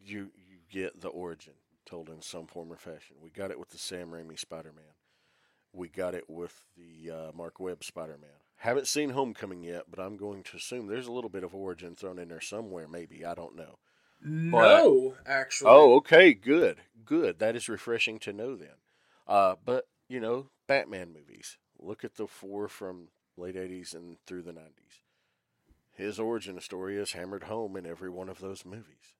you you get the origin told in some form or fashion. We got it with the Sam Raimi Spider-Man. We got it with the uh, Mark Webb Spider-Man. Haven't seen Homecoming yet, but I'm going to assume there's a little bit of origin thrown in there somewhere, maybe. I don't know. No, but, actually. Oh, okay, good, good. That is refreshing to know then. Uh, but, you know, Batman movies. Look at the four from late eighties and through the nineties. His origin story is hammered home in every one of those movies.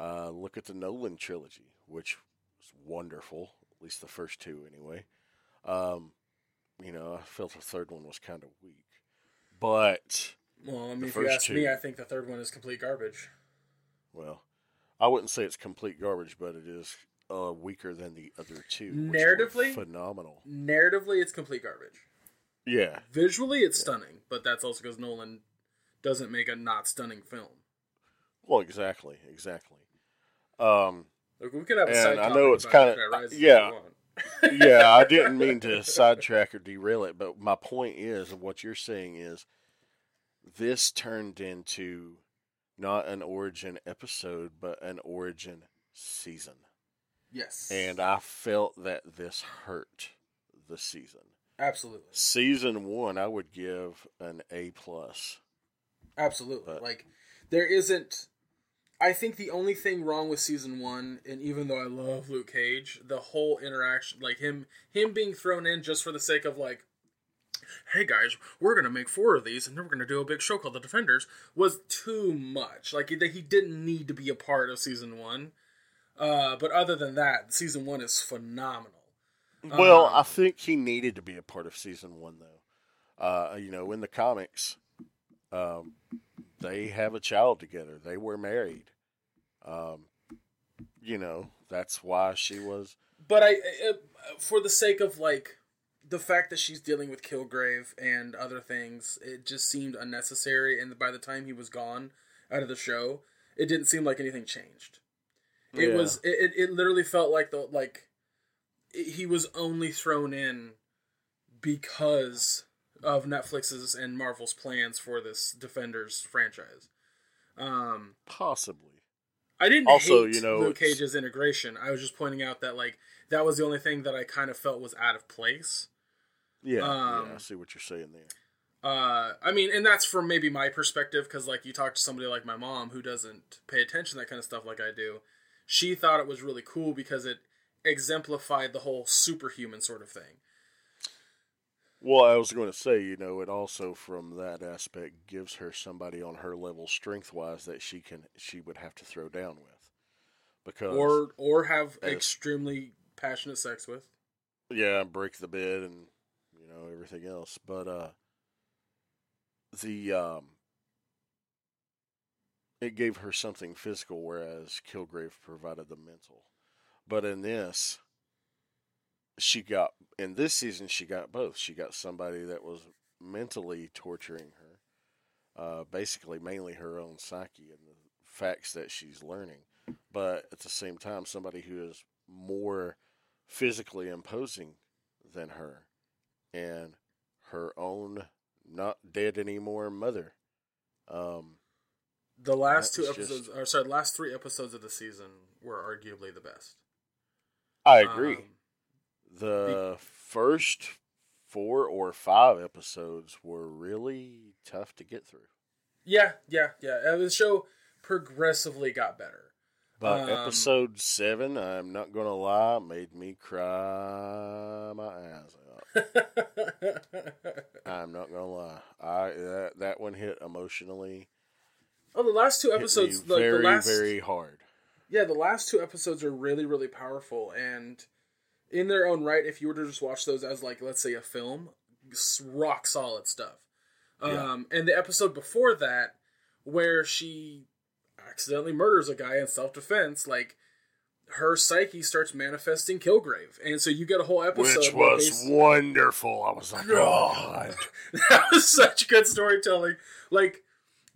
Uh, look at the Nolan trilogy, which was wonderful, at least the first two anyway. Um, you know, I felt the third one was kind of weak. But... Well, I mean, if you ask two, me, I think the third one is complete garbage. Well, I wouldn't say it's complete garbage, but it is uh, weaker than the other two. Narratively? Phenomenal. Narratively, it's complete garbage. Yeah. Visually, it's yeah. stunning, but that's also because Nolan doesn't make a not stunning film. Well, exactly, exactly. Um, Look, we could have a side topic. I know it's kind of yeah, yeah. I didn't mean to sidetrack or derail it, but my point is, what you're saying is, this turned into not an origin episode, but an origin season. Yes. And I felt that this hurt the season. Absolutely. Season one, I would give an A plus. Absolutely. But, like, there isn't... I think the only thing wrong with season one, and even though I love Luke Cage, the whole interaction, like, him him being thrown in just for the sake of, like, hey guys, we're going to make four of these, and then we're going to do a big show called The Defenders, was too much. Like, he didn't need to be a part of season one. Uh, but other than that, season one is phenomenal. Well, um, I think he needed to be a part of season one, though. Uh, you know, in the comics, um, they have a child together. They were married. Um, you know, that's why she was. But I, it, for the sake of, like, the fact that she's dealing with Kilgrave and other things, it just seemed unnecessary. And by the time he was gone out of the show, it didn't seem like anything changed. It yeah. was. It, it literally felt like the like. He was only thrown in because of Netflix's and Marvel's plans for this Defenders franchise. Um, Possibly. I didn't also, hate you know, Luke Cage's integration. I was just pointing out that like that was the only thing that I kind of felt was out of place. Yeah, um, yeah I see what you're saying there. Uh, I mean, and that's from maybe my perspective, because like you talk to somebody like my mom who doesn't pay attention to that kind of stuff like I do. She thought it was really cool because it exemplified the whole superhuman sort of thing. Well, I was going to say, you know, it also from that aspect gives her somebody on her level strength-wise that she can she would have to throw down with, because or or have as, extremely passionate sex with. Yeah, break the bed and you know everything else, but uh, the um, it gave her something physical, whereas Kilgrave provided the mental. But in this, she got, in this season, she got both. She got somebody that was mentally torturing her, uh, basically mainly her own psyche and the facts that she's learning. But at the same time, somebody who is more physically imposing than her and her own not dead anymore mother. Um, the last two episodes, just, or sorry, the last three episodes of the season were arguably the best. I agree. Um, the first four or five episodes were really tough to get through. Yeah, yeah, yeah. And the show progressively got better. But um, episode seven, I'm not going to lie, made me cry my eyes out. I'm not going to lie. I that, that one hit emotionally. Oh, the last two episodes. Like, very, the last... very hard. Yeah, the last two episodes are really, really powerful, and in their own right, if you were to just watch those as, like, let's say a film, rock solid stuff. Yeah. Um, and the episode before that, where she accidentally murders a guy in self-defense, like, her psyche starts manifesting Kilgrave, and so you get a whole episode. Which was wonderful. I was like, oh, God. That was such good storytelling. Like,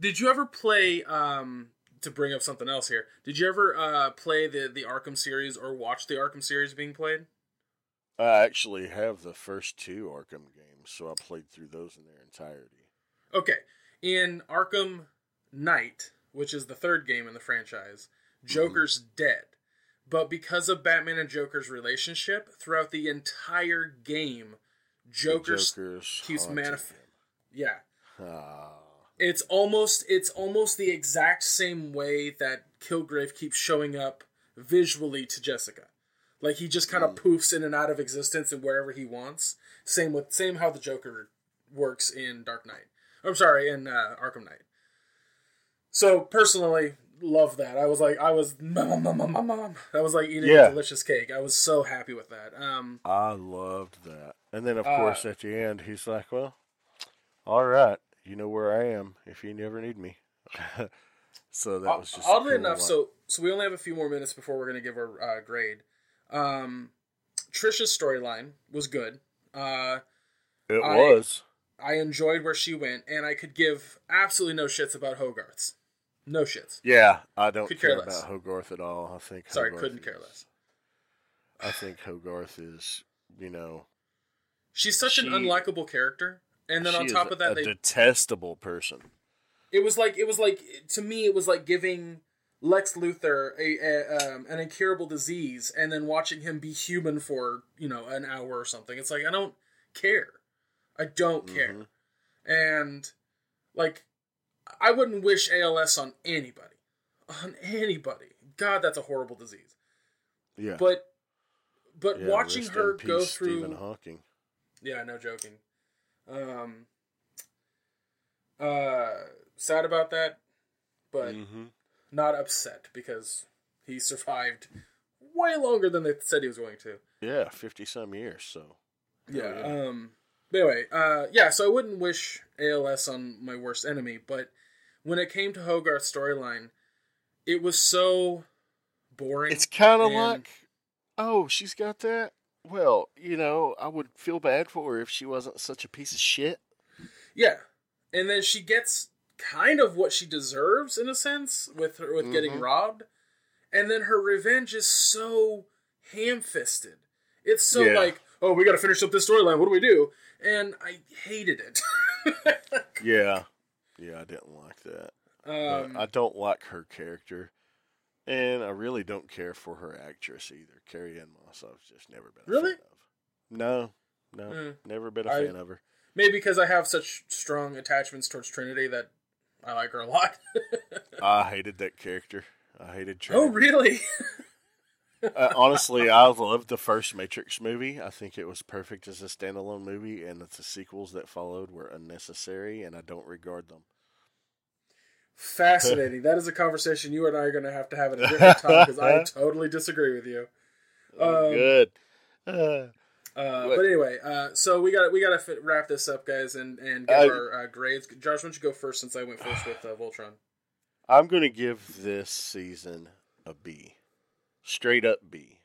did you ever play... Um, to bring up something else here. Did you ever uh, play the, the Arkham series or watch the Arkham series being played? I actually have the first two Arkham games, so I played through those in their entirety. Okay. In Arkham Knight, which is the third game in the franchise, Joker's mm-hmm. dead. But because of Batman and Joker's relationship, throughout the entire game, Joker's, Joker's keeps manifesting. Yeah. Ah. It's almost it's almost the exact same way that Kilgrave keeps showing up visually to Jessica. Like he just kind of mm. poofs in and out of existence and wherever he wants. Same with same how the Joker works in Dark Knight. I'm sorry, in uh, Arkham Knight. So personally, love that. I was like I was mom mom mom mom mom. I was like eating yeah. a delicious cake. I was so happy with that. Um, I loved that. And then of uh, course at the end he's like, well, all right. You know where I am if you never need me. So that was just... Oddly enough, so, so we only have a few more minutes before we're going to give our uh, grade. Um, Trish's storyline was good. Uh, it I, was. I enjoyed where she went, and I could give absolutely no shits about Hogarth's. No shits. Yeah, I don't could care, care about Hogarth at all. I think. Sorry, Hogarth couldn't is, care less. I think Hogarth is, you know, she's such she, an unlikable character, and then on top of that, a they, detestable person. It was like it was like to me, it was like giving Lex Luthor a, a um, an incurable disease, and then watching him be human for you know an hour or something. It's like I don't care. I don't care, mm-hmm. and like. I wouldn't wish A L S on anybody. On anybody. God, that's a horrible disease. Yeah. But but yeah, watching her peace, go through Stephen Hawking. Yeah, no joking. Um uh sad about that, but mm-hmm. not upset because he survived way longer than they said he was going to. Yeah, fifty some years, so. Yeah, oh, yeah. um Anyway, uh, yeah, so I wouldn't wish A L S on my worst enemy, but when it came to Hogarth's storyline, it was so boring. It's kind of like, oh, she's got that? Well, you know, I would feel bad for her if she wasn't such a piece of shit. Yeah, and then she gets kind of what she deserves, in a sense, with her, with mm-hmm. getting robbed, and then her revenge is so ham-fisted. It's so yeah. like, oh, we gotta finish up this storyline, what do we do? And I hated it. yeah. Yeah, I didn't like that. Um, I don't like her character. And I really don't care for her actress either. Carrie Ann Moss, I've just never been a really? fan of. No. No. Mm. Never been a I, fan of her. Maybe because I have such strong attachments towards Trinity that I like her a lot. I hated that character. I hated Trinity. Oh, really? Uh, honestly, I loved the first Matrix movie. I think it was perfect as a standalone movie, and the sequels that followed were unnecessary, and I don't regard them. Fascinating. That is a conversation you and I are going to have to have at a different time, because I totally disagree with you. Oh, um, good. Uh, uh, but anyway, uh, so we got we got to fit, wrap this up, guys, and, and get uh, our uh, grades. Josh, why don't you go first, since I went first with uh, Voltron? I'm going to give this season a B. Straight up B.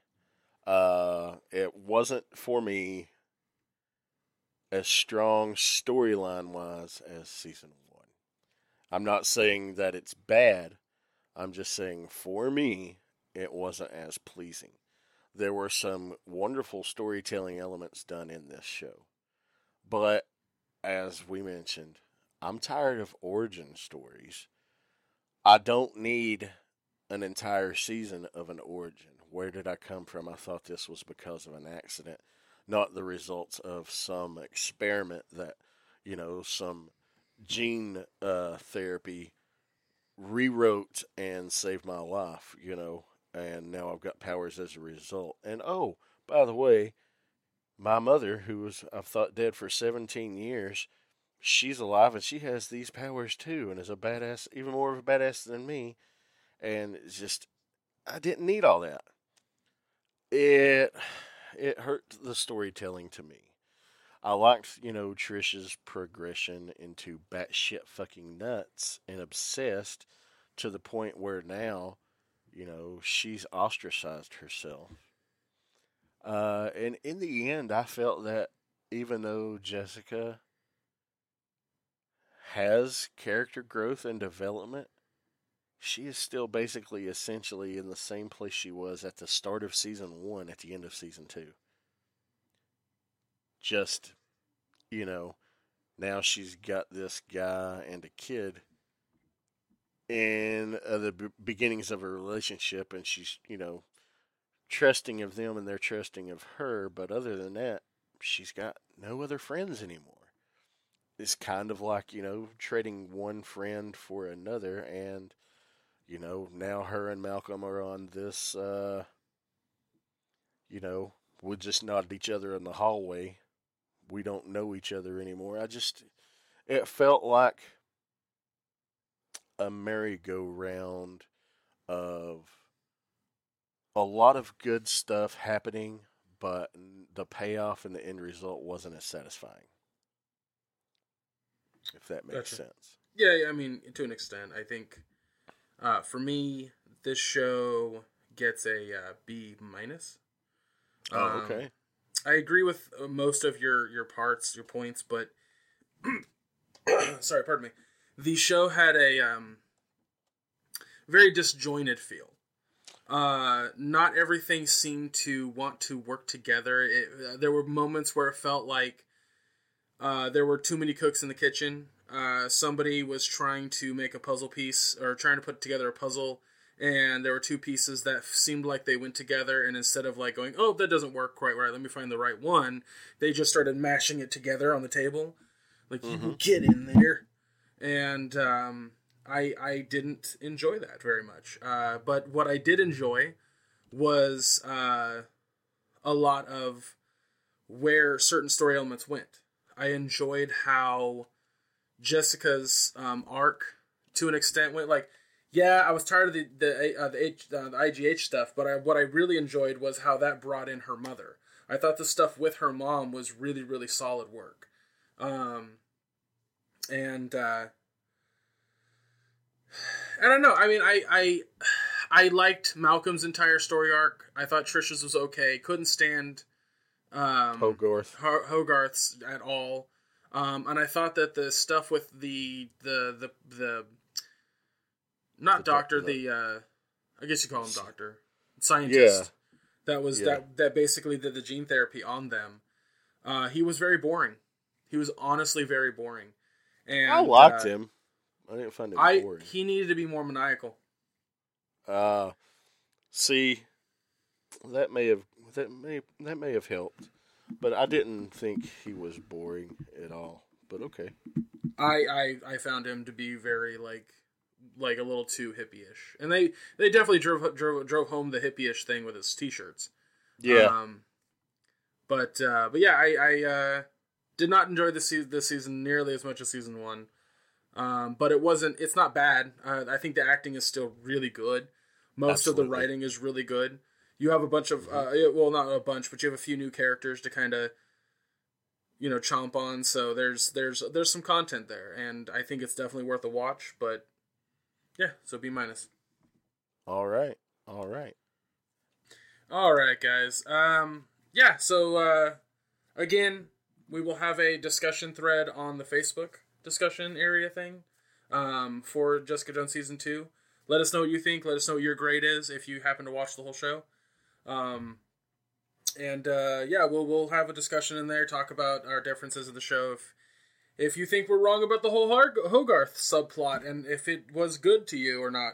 Uh, it wasn't for me as strong storyline wise as season one. I'm not saying that it's bad. I'm just saying for me, it wasn't as pleasing. There were some wonderful storytelling elements done in this show. But as we mentioned, I'm tired of origin stories. I don't need an entire season of an origin. Where did I come from? I thought this was because of an accident, not the results of some experiment that, you know, some gene uh, therapy rewrote and saved my life, you know, and now I've got powers as a result. And oh, by the way, my mother, who was, I've thought, dead for seventeen years, she's alive and she has these powers too and is a badass, even more of a badass than me. And it's just, I didn't need all that. It it hurt the storytelling to me. I liked, you know, Trish's progression into batshit fucking nuts and obsessed to the point where now, you know, she's ostracized herself. Uh, and in the end, I felt that even though Jessica has character growth and development, she is still basically essentially in the same place she was at the start of season one at the end of season two. Just, you know, now she's got this guy and a kid in uh, the b- beginnings of a relationship, and she's, you know, trusting of them and they're trusting of her. But other than that, she's got no other friends anymore. It's kind of like, you know, trading one friend for another, and you know, now her and Malcolm are on this, uh, you know, we'll just nod at each other in the hallway. We don't know each other anymore. I just, it felt like a merry-go-round of a lot of good stuff happening, but the payoff and the end result wasn't as satisfying. If that makes gotcha. sense. Yeah, I mean, to an extent, I think. Uh, for me, this show gets a uh, B minus. Um, oh, okay. I agree with most of your, your parts, your points, but sorry, pardon me. The show had a um, very disjointed feel. Uh, not everything seemed to want to work together. It, uh, there were moments where it felt like uh, there were too many cooks in the kitchen. Uh, somebody was trying to make a puzzle piece or trying to put together a puzzle, and there were two pieces that seemed like they went together, and instead of like going, oh, that doesn't work quite right, let me find the right one, they just started mashing it together on the table. Like, mm-hmm. you get in there. And um, I I didn't enjoy that very much. Uh, but what I did enjoy was uh, a lot of where certain story elements went. I enjoyed how Jessica's um, arc, to an extent, went like, yeah, I was tired of the the, uh, the, H, uh, the I G H stuff, but I, what I really enjoyed was how that brought in her mother. I thought the stuff with her mom was really, really solid work. Um, and, uh, I don't know. I mean, I, I, I liked Malcolm's entire story arc. I thought Trish's was okay. Couldn't stand, um, Hogarth. Ho- Hogarth's at all. Um, and I thought that the stuff with the, the, the, the, Not the doctor, doctor, the, uh, I guess you call him doctor. Scientist. Yeah. That was, yeah. that, that basically did the gene therapy on them. Uh, he was very boring. He was honestly very boring. And I liked uh, him. I didn't find him I, boring. He needed to be more maniacal. Uh, see, that may have, that may, that may have helped, but I didn't think he was boring at all, but okay. I, I, I found him to be very, like, like a little too hippie-ish. And they, they definitely drove, drove, drove home the hippie-ish thing with his t-shirts. Yeah. Um, but, uh, but yeah, I, I, uh, did not enjoy this season, this season nearly as much as season one. Um, but it wasn't, it's not bad. Uh, I think the acting is still really good. Most Absolutely. Of the writing is really good. You have a bunch of, uh, well, not a bunch, but you have a few new characters to kind of, you know, chomp on. So there's, there's, there's some content there, and I think it's definitely worth a watch, but yeah, so B minus. All right. All right. All right, guys. Um, yeah, so, uh, again, we will have a discussion thread on the Facebook discussion area thing, um, for Jessica Jones season two. Let us know what you think. Let us know what your grade is if you happen to watch the whole show. Um, and, uh, yeah, we'll, we'll have a discussion in there, talk about our differences of the show. If, If you think we're wrong about the whole Hogarth subplot and if it was good to you or not,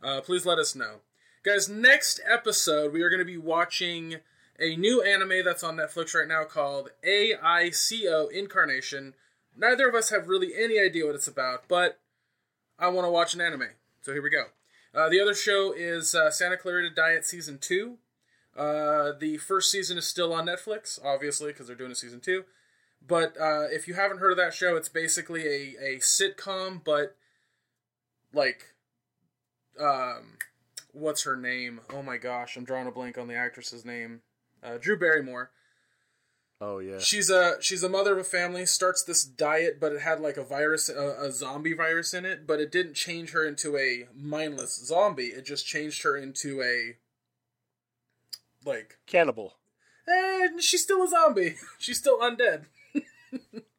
uh, please let us know. Guys, next episode, we are going to be watching a new anime that's on Netflix right now called A I C O Incarnation. Neither of us have really any idea what it's about, but I want to watch an anime. So here we go. Uh, the other show is uh, Santa Clarita Diet Season two. Uh, the first season is still on Netflix, obviously, because they're doing a Season two. But uh, if you haven't heard of that show, it's basically a, a sitcom, but, like, um, what's her name? Oh my gosh, I'm drawing a blank on the actress's name. Uh, Drew Barrymore. Oh, yeah. She's a, she's a mother of a family, starts this diet, but it had, like, a virus, a, a zombie virus in it, but it didn't change her into a mindless zombie. It just changed her into a, like... cannibal. And she's still a zombie. She's still undead.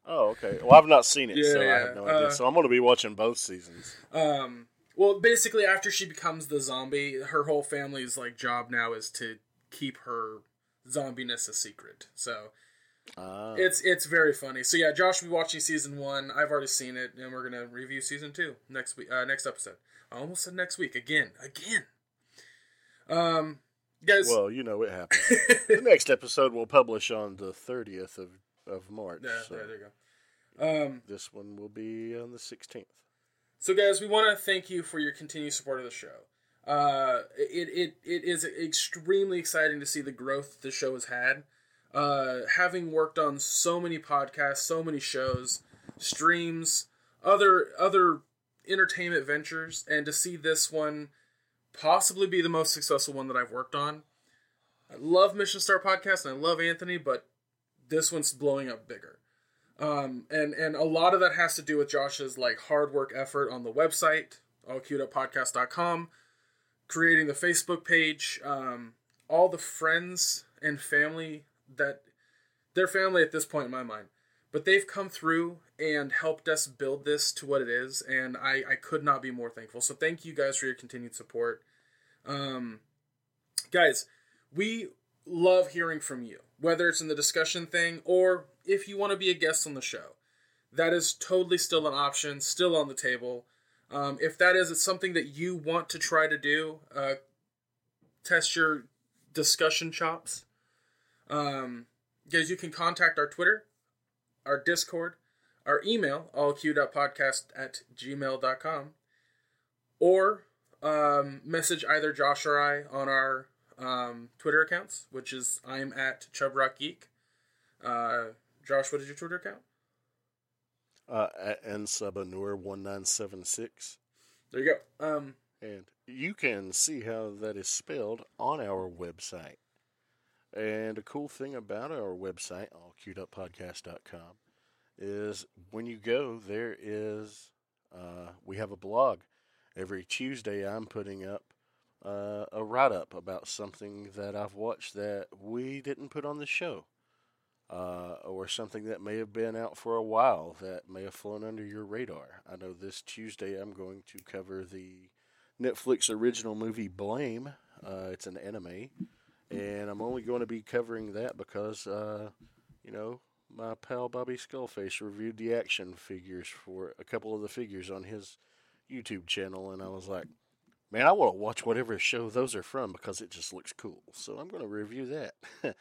Oh, okay. Well, I've not seen it, yeah, so yeah. I have no idea. Uh, so I'm going to be watching both seasons. Um, well, basically, after she becomes the zombie, her whole family's like job now is to keep her zombiness a secret. So uh. it's it's very funny. So yeah, Josh will be watching season one. I've already seen it, and we're going to review season two next week. Uh, next episode. I almost said next week again. Again. Um. Guys. Well, you know, it happens. The next episode will publish on the thirtieth of, of March. Yeah, so there you go. Um, this one will be on the sixteenth. So, guys, we want to thank you for your continued support of the show. Uh, it, it it is extremely exciting to see the growth the show has had. Uh, having worked on so many podcasts, so many shows, streams, other other entertainment ventures, and to see this one possibly be the most successful one that I've worked on. I love Mission Star Podcast and I love Anthony, but this one's blowing up bigger. Um, and, and a lot of that has to do with Josh's like hard work effort on the website, all queued up podcast dot com, creating the Facebook page, um, all the friends and family that their family at this point in my mind, But they've come through and helped us build this to what it is, and I, I could not be more thankful. So thank you guys for your continued support. Um, guys, we love hearing from you, whether it's in the discussion thing or if you want to be a guest on the show. That is totally still an option, still on the table. Um, if that is something that you want to try to do, uh, test your discussion chops. Um, guys, you can contact our Twitter, our Discord, our email, all queued up podcast at gmail dot com, or um, message either Josh or I on our um, Twitter accounts, which is I'm at ChubRockGeek. Uh, Josh, what is your Twitter account? Uh, at N Sabanur one nine seven six. There you go. Um, and you can see how that is spelled on our website. And a cool thing about our website, all queued up podcast dot com, is when you go, there is, uh, we have a blog. Every Tuesday I'm putting up uh, a write-up about something that I've watched that we didn't put on the show. Uh, or something that may have been out for a while that may have flown under your radar. I know this Tuesday I'm going to cover the Netflix original movie Blame. Uh, it's an anime. And I'm only going to be covering that because, uh, you know, my pal Bobby Skullface reviewed the action figures for a couple of the figures on his YouTube channel. And I was like, man, I want to watch whatever show those are from because it just looks cool. So I'm going to review that.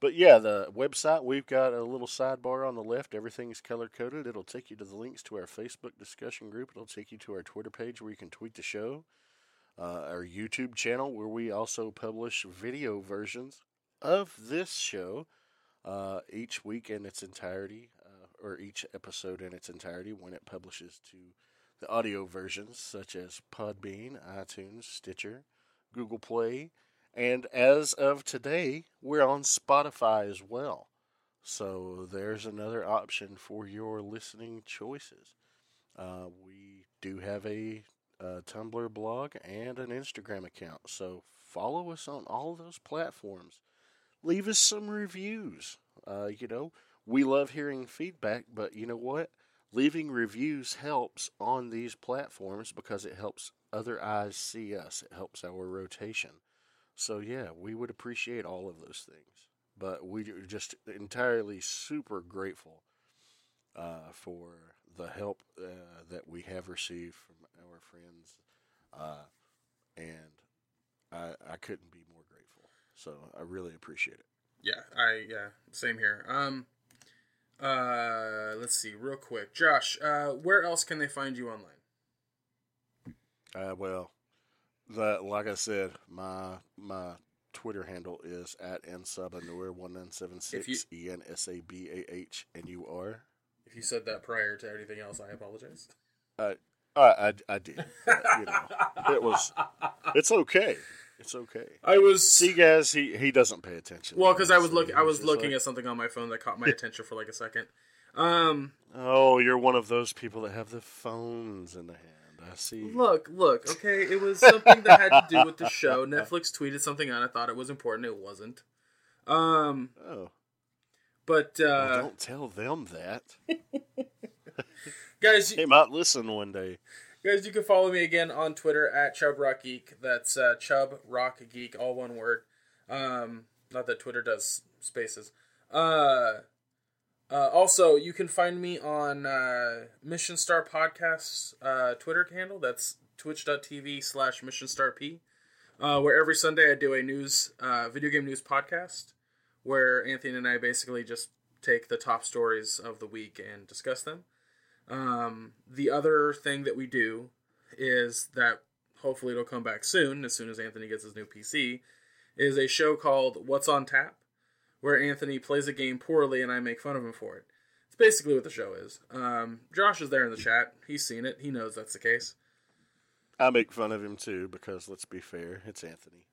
But yeah, the website, we've got a little sidebar on the left. Everything's color-coded. It'll take you to the links to our Facebook discussion group. It'll take you to our Twitter page where you can tweet the show. Uh, our YouTube channel where we also publish video versions of this show uh, each week in its entirety, uh, or each episode in its entirety when it publishes to the audio versions such as Podbean, iTunes, Stitcher, Google Play. And as of today, we're on Spotify as well. So there's another option for your listening choices. Uh, we do have a, a Tumblr blog and an Instagram account. So follow us on all those platforms. Leave us some reviews. Uh, you know, we love hearing feedback, but you know what? Leaving reviews helps on these platforms because it helps other eyes see us. It helps our rotation. So, yeah, we would appreciate all of those things. But we're just entirely super grateful uh, for the help uh, that we have received from our friends. Uh, and I, I couldn't be more grateful. So I really appreciate it. Yeah, I yeah, same here. Um, uh, let's see, real quick. Josh, uh, where else can they find you online? Uh, well... That, like I said, my my Twitter handle is at N Sabanur one nine seven six, E N S A B A H N U R. If you said that prior to anything else, I apologize. Uh, I, I, I did. I, you know, it was, it's okay. It's okay. I was see, guys. He, he doesn't pay attention. Well, because I was looking, I was looking like, at something on my phone that caught my attention for like a second. Um. Oh, you're one of those people that have the phones in the hand. I see. Look, look, okay, it was something that had to do with the show. Netflix tweeted something out. I thought it was important. It wasn't. Um, oh. But, uh... Well, don't tell them that. Guys, you, they might listen one day. Guys, you can follow me again on Twitter at ChubRockGeek. That's uh, ChubRockGeek, all one word. Um, not that Twitter does spaces. Uh... Uh, also, you can find me on uh, Mission Star Podcast's uh, Twitter handle. That's twitch dot t v slash Mission Star P, uh, where every Sunday I do a news, uh, video game news podcast where Anthony and I basically just take the top stories of the week and discuss them. Um, the other thing that we do is that hopefully it'll come back soon, as soon as Anthony gets his new P C, is a show called What's on Tap, where Anthony plays a game poorly and I make fun of him for it. It's basically what the show is. Um, Josh is there in the chat. He's seen it. He knows that's the case. I make fun of him too because, let's be fair, it's Anthony.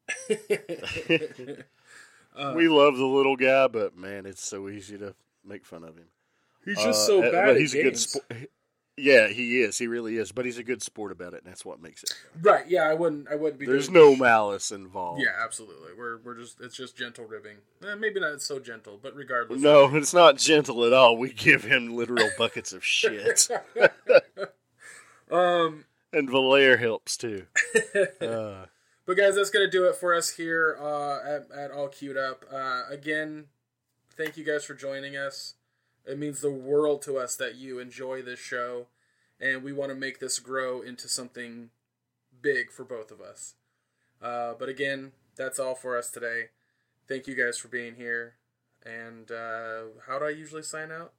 uh, we love the little guy, but man, it's so easy to make fun of him. He's just uh, so bad at, at he's games. A good sp- Yeah, he is. He really is. But he's a good sport about it, and that's what makes it. Right. Yeah, I wouldn't. I wouldn't be. There's no much malice involved. Yeah, absolutely. We're we're just. It's just gentle ribbing. Eh, maybe not so gentle, but regardless. No, it's not gentle at all. We give him literal buckets of shit. um. And Valere helps too. uh. But guys, that's gonna do it for us here uh, at at All Queued Up. Uh, again, thank you guys for joining us. It means the world to us that you enjoy this show, and we want to make this grow into something big for both of us. Uh, but again, that's all for us today. Thank you guys for being here. And uh, how do I usually sign out?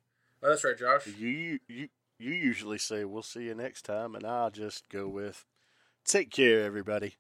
Oh, that's right, Josh. You you you usually say we'll see you next time, and I'll just go with take care, everybody.